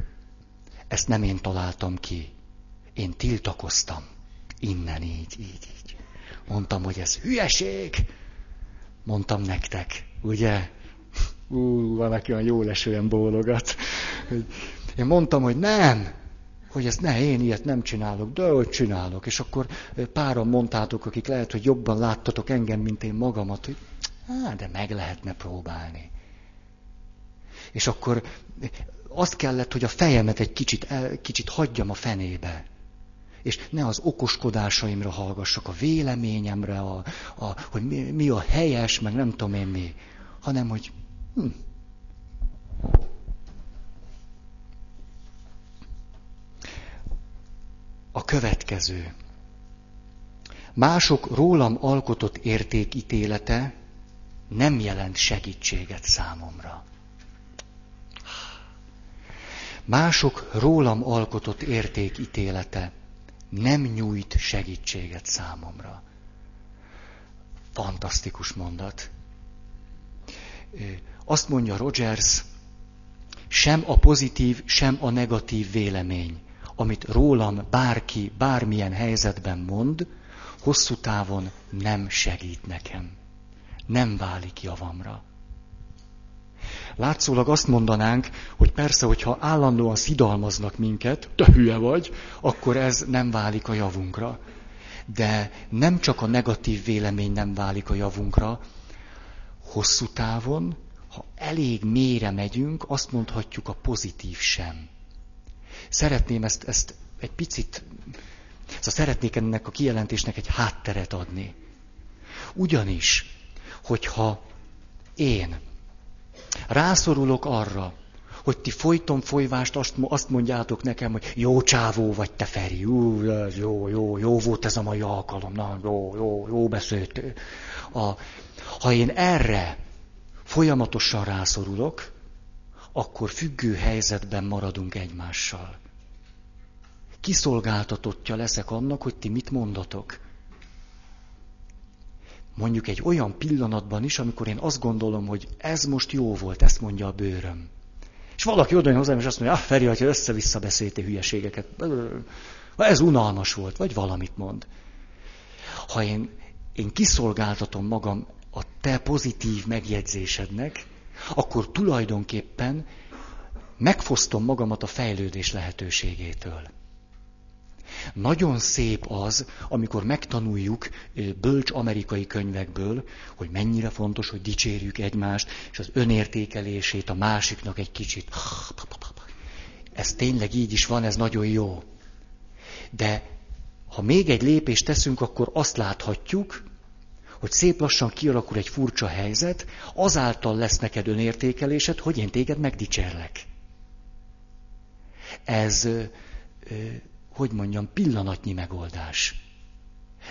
ezt nem én találtam ki. Én tiltakoztam. Innen így, így, így. Mondtam, hogy ez hülyeség. Mondtam nektek, ugye? Ú, van, aki olyan jól esően bólogat. Én mondtam, hogy nem, hogy ezt ne, én ilyet nem csinálok, de hogy csinálok. És akkor páran mondtátok, akik lehet, hogy jobban láttatok engem, mint én magamat, hogy hát, de meg lehetne próbálni. És akkor azt kellett, hogy a fejemet egy kicsit, el, kicsit hagyjam a fenébe. És ne az okoskodásaimra hallgassak, a véleményemre, a, a, hogy mi, mi a helyes, meg nem tudom én mi, hanem hogy... Hm. A következő. Mások rólam alkotott értékítélete nem jelent segítséget számomra. Mások rólam alkotott értékítélete nem nyújt segítséget számomra. Fantasztikus mondat. Azt mondja Rogers, sem a pozitív, sem a negatív vélemény, amit rólam bárki, bármilyen helyzetben mond, hosszú távon nem segít nekem. Nem válik javamra. Látszólag azt mondanánk, hogy persze, hogyha állandóan szidalmaznak minket, te hülye vagy, akkor ez nem válik a javunkra. De nem csak a negatív vélemény nem válik a javunkra. Hosszú távon, ha elég mélyre megyünk, azt mondhatjuk, a pozitív sem. Szeretném ezt, ezt egy picit, szóval szeretnék ennek a kijelentésnek egy hátteret adni. Ugyanis, hogyha én rászorulok arra, hogy ti folyton folyvást azt mondjátok nekem, hogy jó csávó vagy te, Feri, ú, jó, jó, jó volt ez a mai alkalom, na, jó, jó, jó beszéltél. A, ha én erre folyamatosan rászorulok, akkor függő helyzetben maradunk egymással. Kiszolgáltatottja leszek annak, hogy ti mit mondatok. Mondjuk egy olyan pillanatban is, amikor én azt gondolom, hogy ez most jó volt, ezt mondja a bőröm. És valaki odajön hozzám, és azt mondja, ah, Feri, hogyha össze-vissza beszéltél hülyeségeket, ez unalmas volt, vagy valamit mond. Ha én, én kiszolgáltatom magam a te pozitív megjegyzésednek, akkor tulajdonképpen megfosztom magamat a fejlődés lehetőségétől. Nagyon szép az, amikor megtanuljuk bölcs amerikai könyvekből, hogy mennyire fontos, hogy dicsérjük egymást, és az önértékelését a másiknak egy kicsit. Ez tényleg így is van, ez nagyon jó. De ha még egy lépést teszünk, akkor azt láthatjuk, hogy szép lassan kialakul egy furcsa helyzet, azáltal lesz neked önértékelésed, hogy én téged megdicsérlek. Ez... Ö, ö, hogy mondjam, pillanatnyi megoldás.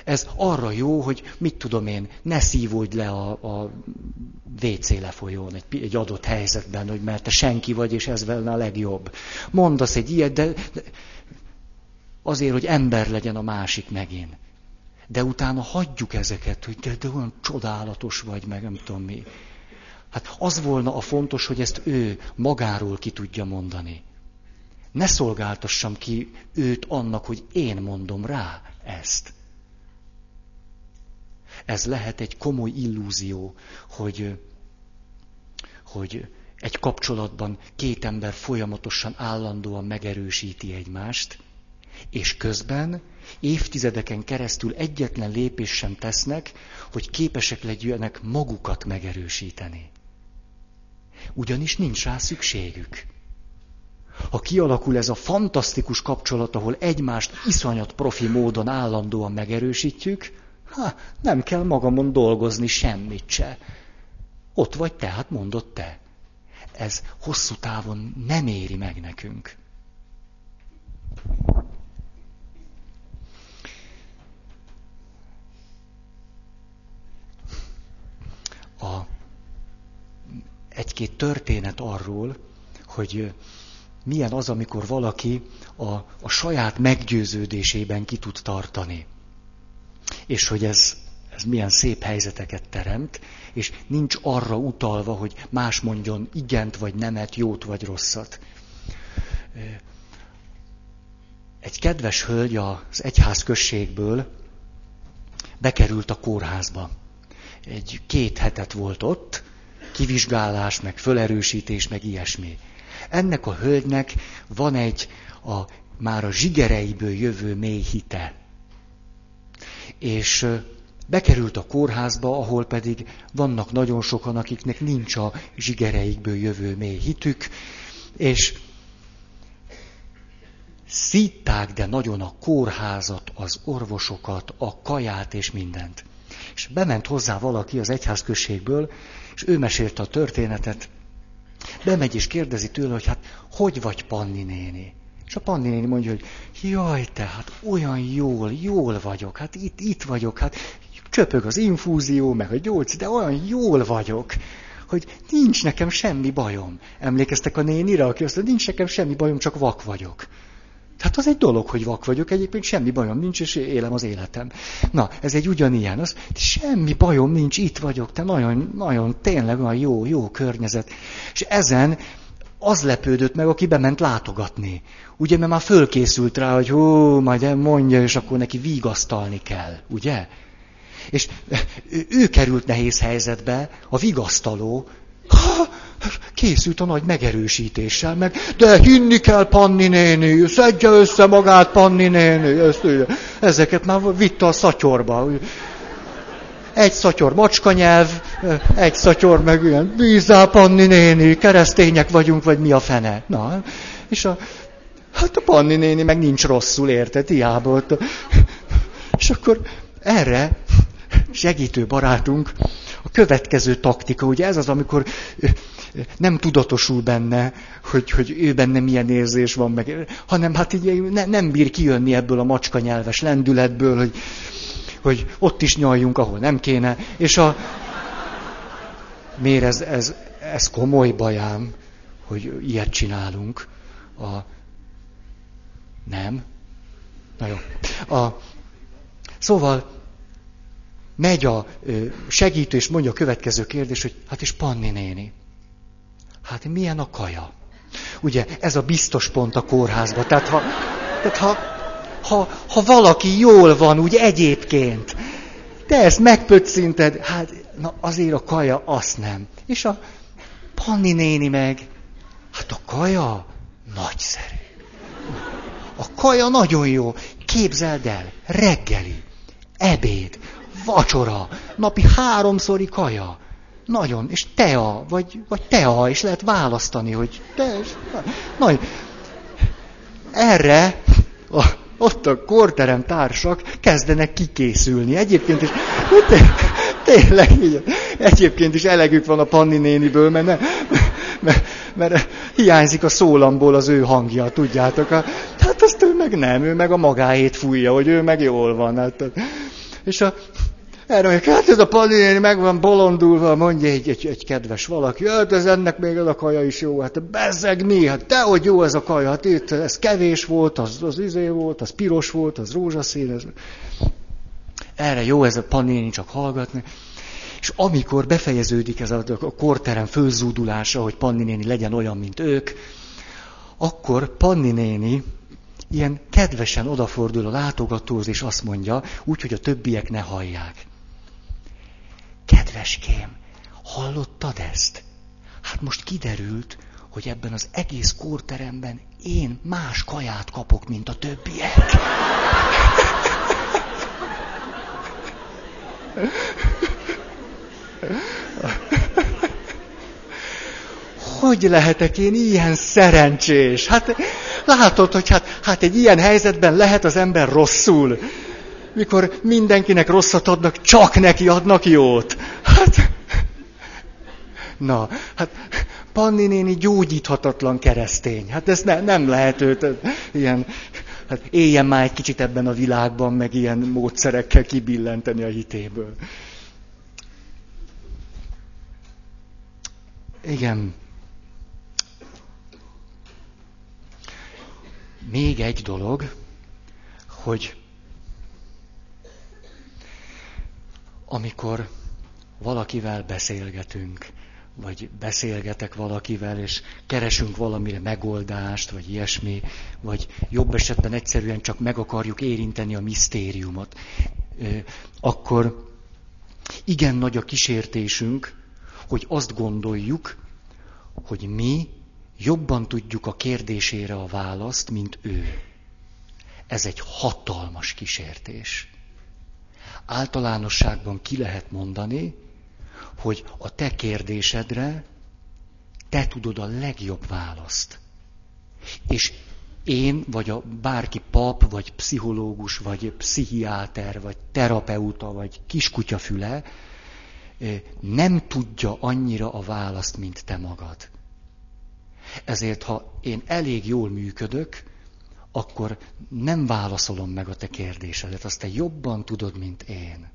Ez arra jó, hogy mit tudom én, ne szívódj le a, a vé cé lefolyón egy, egy adott helyzetben, hogy mert te senki vagy, és ez velne a legjobb. Mondasz egy ilyet, de, de azért, hogy ember legyen a másik megint. De utána hagyjuk ezeket, hogy de, de olyan csodálatos vagy, meg nem tudom mi. Hát az volna a fontos, hogy ezt ő magáról ki tudja mondani. Ne szolgáltassam ki őt annak, hogy én mondom rá ezt. Ez lehet egy komoly illúzió, hogy, hogy egy kapcsolatban két ember folyamatosan, állandóan megerősíti egymást, és közben évtizedeken keresztül egyetlen lépést sem tesznek, hogy képesek legyenek magukat megerősíteni. Ugyanis nincs rá szükségük. Ha kialakul ez a fantasztikus kapcsolat, ahol egymást iszonyat profi módon állandóan megerősítjük, ha, nem kell magamon dolgozni semmit se. Ott vagy te, hát mondod te. Ez hosszú távon nem éri meg nekünk. A egy-két történet arról, hogy milyen az, amikor valaki a, a saját meggyőződésében ki tud tartani. És hogy ez, ez milyen szép helyzeteket teremt, és nincs arra utalva, hogy más mondjon igent vagy nemet, jót vagy rosszat. Egy kedves hölgy az egyházközségből bekerült a kórházba. Egy két hetet volt ott, kivizsgálás, meg fölerősítés, meg ilyesmi. Ennek a hölgynek van egy a, már a zsigereiből jövő mély hite. És bekerült a kórházba, ahol pedig vannak nagyon sokan, akiknek nincs a zsigereikből jövő mély hitük, és szítták, de nagyon a kórházat, az orvosokat, a kaját és mindent. És bement hozzá valaki az egyházközségből, és ő mesélte a történetet. Bemegy és kérdezi tőle, hogy hát, hogy vagy, Panni néni? És a Panni néni mondja, hogy jaj te, hát olyan jól, jól vagyok, hát itt, itt vagyok, hát csöpög az infúzió, meg a gyógyszer, de olyan jól vagyok, hogy nincs nekem semmi bajom. Emlékeztek a nénire, aki azt mondja, nincs nekem semmi bajom, csak vak vagyok. Hát az egy dolog, hogy vak vagyok, egyébként semmi bajom nincs, és élem az életem. Na, ez egy ugyanilyen, az, semmi bajom nincs, itt vagyok, te nagyon, nagyon, tényleg olyan jó, jó környezet. És ezen az lepődött meg, aki bement látogatni. Ugye, mert már fölkészült rá, hogy hú, majd mondja, és akkor neki vigasztalni kell, ugye? És ő került nehéz helyzetbe, a vigasztaló, ha, készült a nagy megerősítéssel, meg de hinni kell Panni néni, szedje össze magát Panni néni, ezt, ezeket már vitte a szatyorba. Egy szatyor macskanyelv, egy szatyor meg ilyen, bízzál Panni néni, keresztények vagyunk, vagy mi a fene. Na, és a, hát a Panni néni meg nincs rosszul, érted, hiába ott. És akkor erre segítő barátunk a következő taktika, ugye ez az, amikor nem tudatosul benne, hogy, hogy ő benne milyen érzés van, meg, hanem hát így ne, nem bír kijönni ebből a macskanyelves lendületből, hogy hogy ott is nyaljunk, ahol nem kéne, és a... Miért ez, ez, ez komoly bajám, hogy ilyet csinálunk? A... Nem? Na jó. A... Szóval megy a segítő, és mondja a következő kérdés, hogy hát és Panni néni, hát milyen a kaja? Ugye, ez a biztos pont a kórházban, tehát ha... Tehát ha Ha, ha valaki jól van, úgy egyébként, te ezt megpöccinted, hát na azért a kaja, azt nem. És a Panni néni meg, hát a kaja nagyszerű. A kaja nagyon jó. Képzeld el, reggeli, ebéd, vacsora, napi háromszori kaja. Nagyon, és tea, vagy, vagy tea, és lehet választani, hogy te, na, erre a ott a korterem társak kezdenek kikészülni. Egyébként is, tényleg, egyébként is elegük van a Panni néniből, mert, ne, mert, mert hiányzik a szólamból az ő hangja, tudjátok. Hát azt ő meg nem, ő meg a magáét fújja, hogy ő meg jól van. Hát, és a, erre mondja, hát ez a Panni néni meg van bolondulva, mondja egy, egy, egy kedves valaki, hát ez ennek még ez a kaja is jó, hát bezzegni, hát dehogy jó ez a kaja, hát itt ez kevés volt, az, az izé volt, az piros volt, az rózsaszín, ez... Erre jó ez a Panni néni, csak hallgatni. És amikor befejeződik ez a, a korterem fölzúdulása, hogy Panni néni legyen olyan, mint ők, akkor Panni néni ilyen kedvesen odafordul a látogatóhoz, és azt mondja, úgy, hogy a többiek ne hallják. Kedveském, hallottad ezt? Hát most kiderült, hogy ebben az egész kórteremben én más kaját kapok, mint a többiek. Hogy lehetek én ilyen szerencsés? Hát látod, hogy hát, hát egy ilyen helyzetben lehet az ember rosszul. Mikor mindenkinek rosszat adnak, csak neki adnak jót. Hát, na, hát Panni néni gyógyíthatatlan keresztény. Hát ez ne, nem lehet őt, ilyen, hát éljen már egy kicsit ebben a világban, meg ilyen módszerekkel kibillenteni a hitéből. Igen. Még egy dolog, hogy amikor valakivel beszélgetünk, vagy beszélgetek valakivel, és keresünk valamire megoldást, vagy ilyesmi, vagy jobb esetben egyszerűen csak meg akarjuk érinteni a misztériumot, akkor igen nagy a kísértésünk, hogy azt gondoljuk, hogy mi jobban tudjuk a kérdésére a választ, mint ő. Ez egy hatalmas kísértés. Általánosságban ki lehet mondani, hogy a te kérdésedre te tudod a legjobb választ. És én, vagy a bárki pap, vagy pszichológus, vagy pszichiáter, vagy terapeuta, vagy kiskutyafüle nem tudja annyira a választ, mint te magad. Ezért, ha én elég jól működök, akkor nem válaszolom meg a te kérdésedet, azt te jobban tudod, mint én.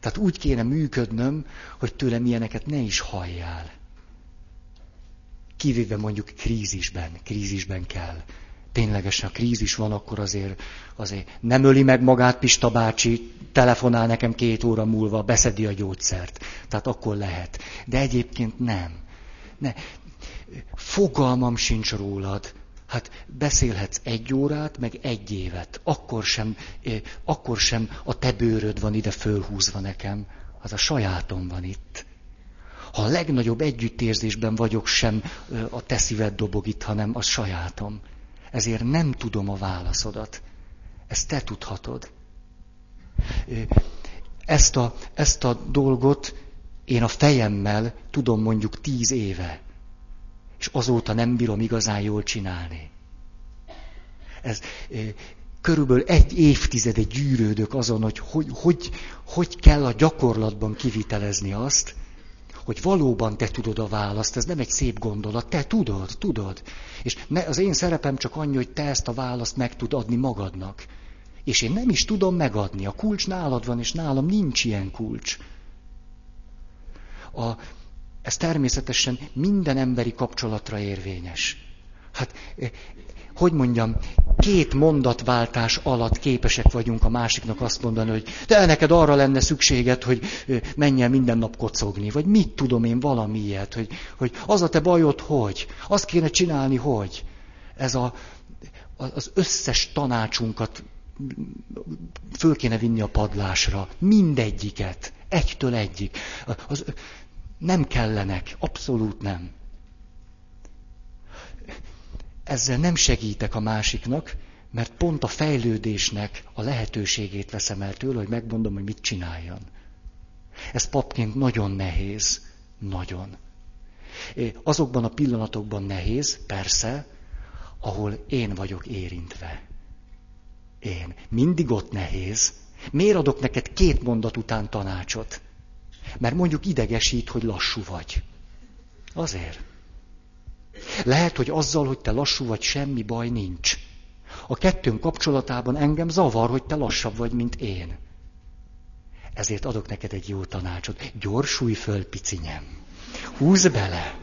Tehát úgy kéne működnöm, hogy tőlem ilyeneket ne is halljál. Kivéve mondjuk krízisben, krízisben kell. Ténylegesen, ha krízis van, akkor azért, azért nem öli meg magát Pista bácsi, telefonál nekem két óra múlva, beszedi a gyógyszert. Tehát akkor lehet. De egyébként nem. Ne. fogalmam sincs rólad. Hát beszélhetsz egy órát, meg egy évet. Akkor sem, akkor sem a te bőröd van ide fölhúzva nekem. Az a sajátom van itt. Ha a legnagyobb együttérzésben vagyok, sem a te szíved dobog itt, hanem a sajátom. Ezért nem tudom a válaszodat. Ezt te tudhatod. Ezt a, ezt a dolgot én a fejemmel tudom mondjuk tíz éve. És azóta nem bírom igazán jól csinálni. Ez körülbelül egy évtizede gyűrődök azon, hogy hogy, hogy hogy kell a gyakorlatban kivitelezni azt, hogy valóban te tudod a választ, ez nem egy szép gondolat, te tudod, tudod. És ne, az én szerepem csak annyi, hogy te ezt a választ meg tud adni magadnak. És én nem is tudom megadni, a kulcs nálad van, és nálam nincs ilyen kulcs. A... Ez természetesen minden emberi kapcsolatra érvényes. Hát, hogy mondjam, két mondatváltás alatt képesek vagyunk a másiknak azt mondani, hogy te neked arra lenne szükséged, hogy menj el minden nap kocogni, vagy mit tudom én, valami ilyet, hogy, hogy az a te bajod, hogy, azt kéne csinálni, hogy. Ez a, az összes tanácsunkat föl kéne vinni a padlásra, mindegyiket, egytől egyik. Az... Nem kellenek, abszolút nem. Ezzel nem segítek a másiknak, mert pont a fejlődésnek a lehetőségét veszem el tőle, hogy megmondom, hogy mit csináljon. Ez papként nagyon nehéz, nagyon. Azokban a pillanatokban nehéz, persze, ahol én vagyok érintve. Én. Mindig ott nehéz. Miért adok neked két mondat után tanácsot? Mert mondjuk idegesít, hogy lassú vagy. Azért. Lehet, hogy azzal, hogy te lassú vagy, semmi baj nincs. A kettőnk kapcsolatában engem zavar, hogy te lassabb vagy, mint én. Ezért adok neked egy jó tanácsot. Gyorsulj föl, picinyem. Húzz bele.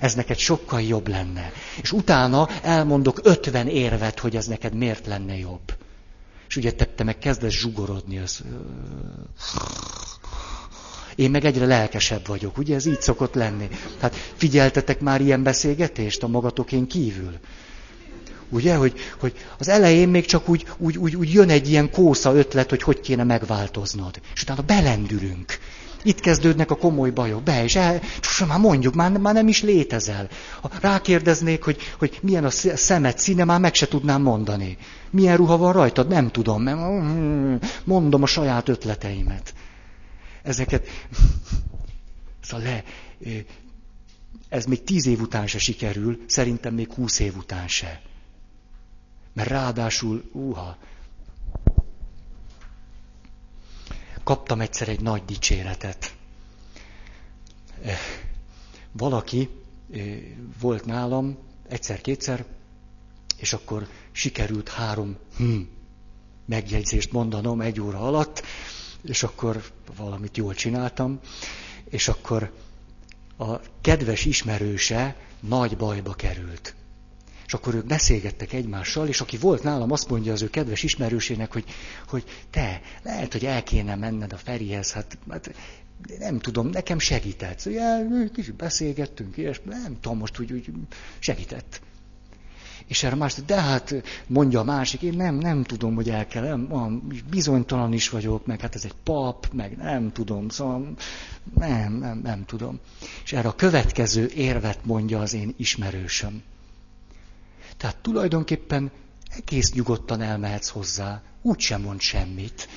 Ez neked sokkal jobb lenne. És utána elmondok ötven érvet, hogy ez neked miért lenne jobb. És ugye te, te meg kezdesz zsugorodni. Az... Én meg egyre lelkesebb vagyok, ugye? Ez így szokott lenni. Hát figyeltetek már ilyen beszélgetést a magatokén kívül? Ugye, hogy, hogy az elején még csak úgy, úgy, úgy, úgy jön egy ilyen kósza ötlet, hogy hogy kéne megváltoznod. És utána belendülünk. Itt kezdődnek a komoly bajok. Be és el, csak már mondjuk, már, már nem is létezel. Ha rákérdeznék, hogy, hogy milyen a szemed színe, már meg se tudnám mondani. Milyen ruha van rajtad? Nem tudom. Mert mondom a saját ötleteimet. Ezeket, szóval le, ez még tíz év után se sikerül, szerintem még húsz év után se. Mert ráadásul, úha, kaptam egyszer egy nagy dicséretet. Valaki volt nálam egyszer-kétszer, és akkor sikerült három hm, megjegyzést mondanom egy óra alatt, és akkor valamit jól csináltam, és akkor a kedves ismerőse nagy bajba került. És akkor ők beszélgettek egymással, és aki volt nálam, azt mondja az ő kedves ismerősének, hogy, hogy te, lehet, hogy el kéne menned a Ferihez, hát, hát nem tudom, nekem segített. Szóval kicsit beszélgettünk, és nem tudom, most úgy, úgy segített. És erre más, de hát mondja a másik, én nem, nem tudom, hogy el kell, nem, bizonytalan is vagyok, meg hát ez egy pap, meg nem tudom, szóval nem, nem, nem tudom. És erre a következő érvet mondja az én ismerősöm. Tehát tulajdonképpen egész nyugodtan elmehetsz hozzá, úgysem mond semmit.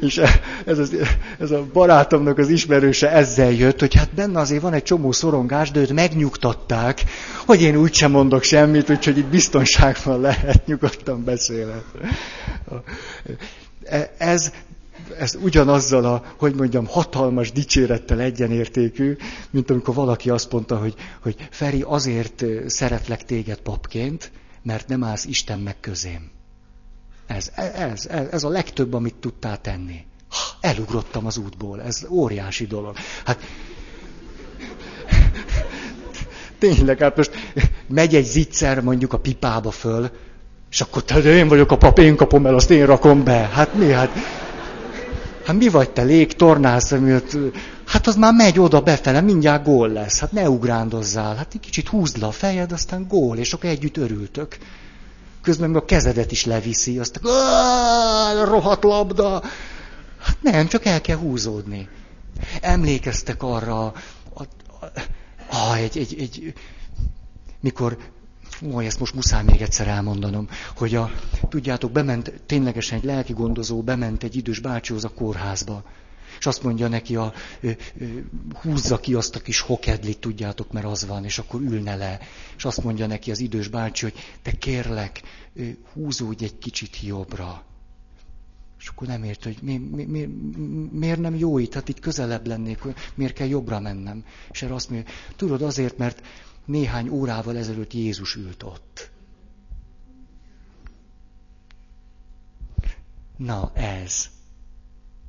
És ez, az, ez a barátomnak az ismerőse ezzel jött, hogy hát benne azért van egy csomó szorongás, de őt megnyugtatták, hogy én úgysem mondok semmit, úgyhogy itt biztonságban lehet, nyugodtan beszélek. Ez, ez ugyanazzal a, hogy mondjam, hatalmas dicsérettel egyenértékű, mint amikor valaki azt mondta, hogy, hogy Feri, azért szeretlek téged papként, mert nem állsz Isten meg közém. Ez, ez, ez, ez a legtöbb, amit tudtál tenni. Elugrottam az útból, ez óriási dolog. Hát, tényleg, hát most megy egy zicser mondjuk a pipába föl, és akkor te, én vagyok a pap, én kapom el, azt én rakom be. Hát mi, hát, hát mi vagy te, légtornász, amiatt, hát az már megy oda befele, mindjárt gól lesz, hát ne ugrándozzál, hát egy kicsit húzd le a fejed, aztán gól, és akkor együtt örültök. Közben meg a kezedet is leviszi, aztán rohadt labda. Hát nem, csak el kell húzódni. Emlékeztek arra, a, a, a, egy, egy, egy, mikor, ó, ezt most muszáj még egyszer elmondanom, hogy a, tudjátok, bement, ténylegesen egy lelkigondozó bement egy idős bácsihoz a kórházba. És azt mondja neki, a, ö, ö, húzza ki azt a kis hokedlit, tudjátok, mert az van, és akkor ülne le. És azt mondja neki az idős bácsi, hogy te kérlek, ö, húzódj egy kicsit jobbra. És akkor nem ért, hogy mi, mi, mi, miért nem jó itt, hát itt közelebb lennék, miért kell jobbra mennem. És erre azt mondja, tudod, azért, mert néhány órával ezelőtt Jézus ült ott. Na ez.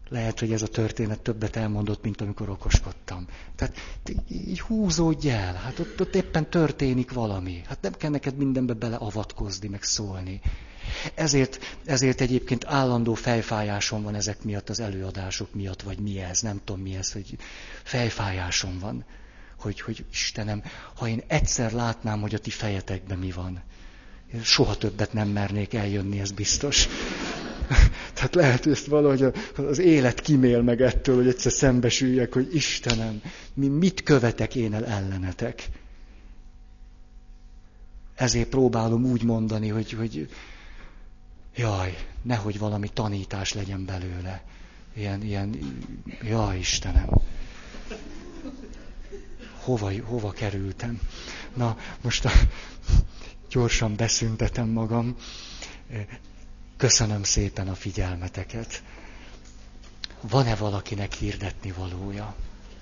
Lehet, hogy ez a történet többet elmondott, mint amikor okoskodtam. Tehát így húzódj el, hát ott, ott éppen történik valami. Hát nem kell neked mindenbe beleavatkozni, meg szólni. Ezért, ezért egyébként állandó fejfájásom van ezek miatt, az előadások miatt, vagy mi ez, nem tudom mi ez, hogy fejfájásom van. Hogy, hogy Istenem, ha én egyszer látnám, hogy a ti fejetekben mi van, soha többet nem mernék eljönni, ez biztos. Tehát lehet, hogy ezt valahogy az élet kimél meg ettől, hogy egyszer szembesüljek, hogy Istenem, mi mit követek én el ellenetek. Ezért próbálom úgy mondani, hogy, hogy jaj, nehogy valami tanítás legyen belőle. Ilyen, ilyen, jaj Istenem. Hova, hova kerültem? Na, most a, gyorsan beszüntetem magam. Köszönöm szépen a figyelmeteket. Van-e valakinek hirdetnivalója?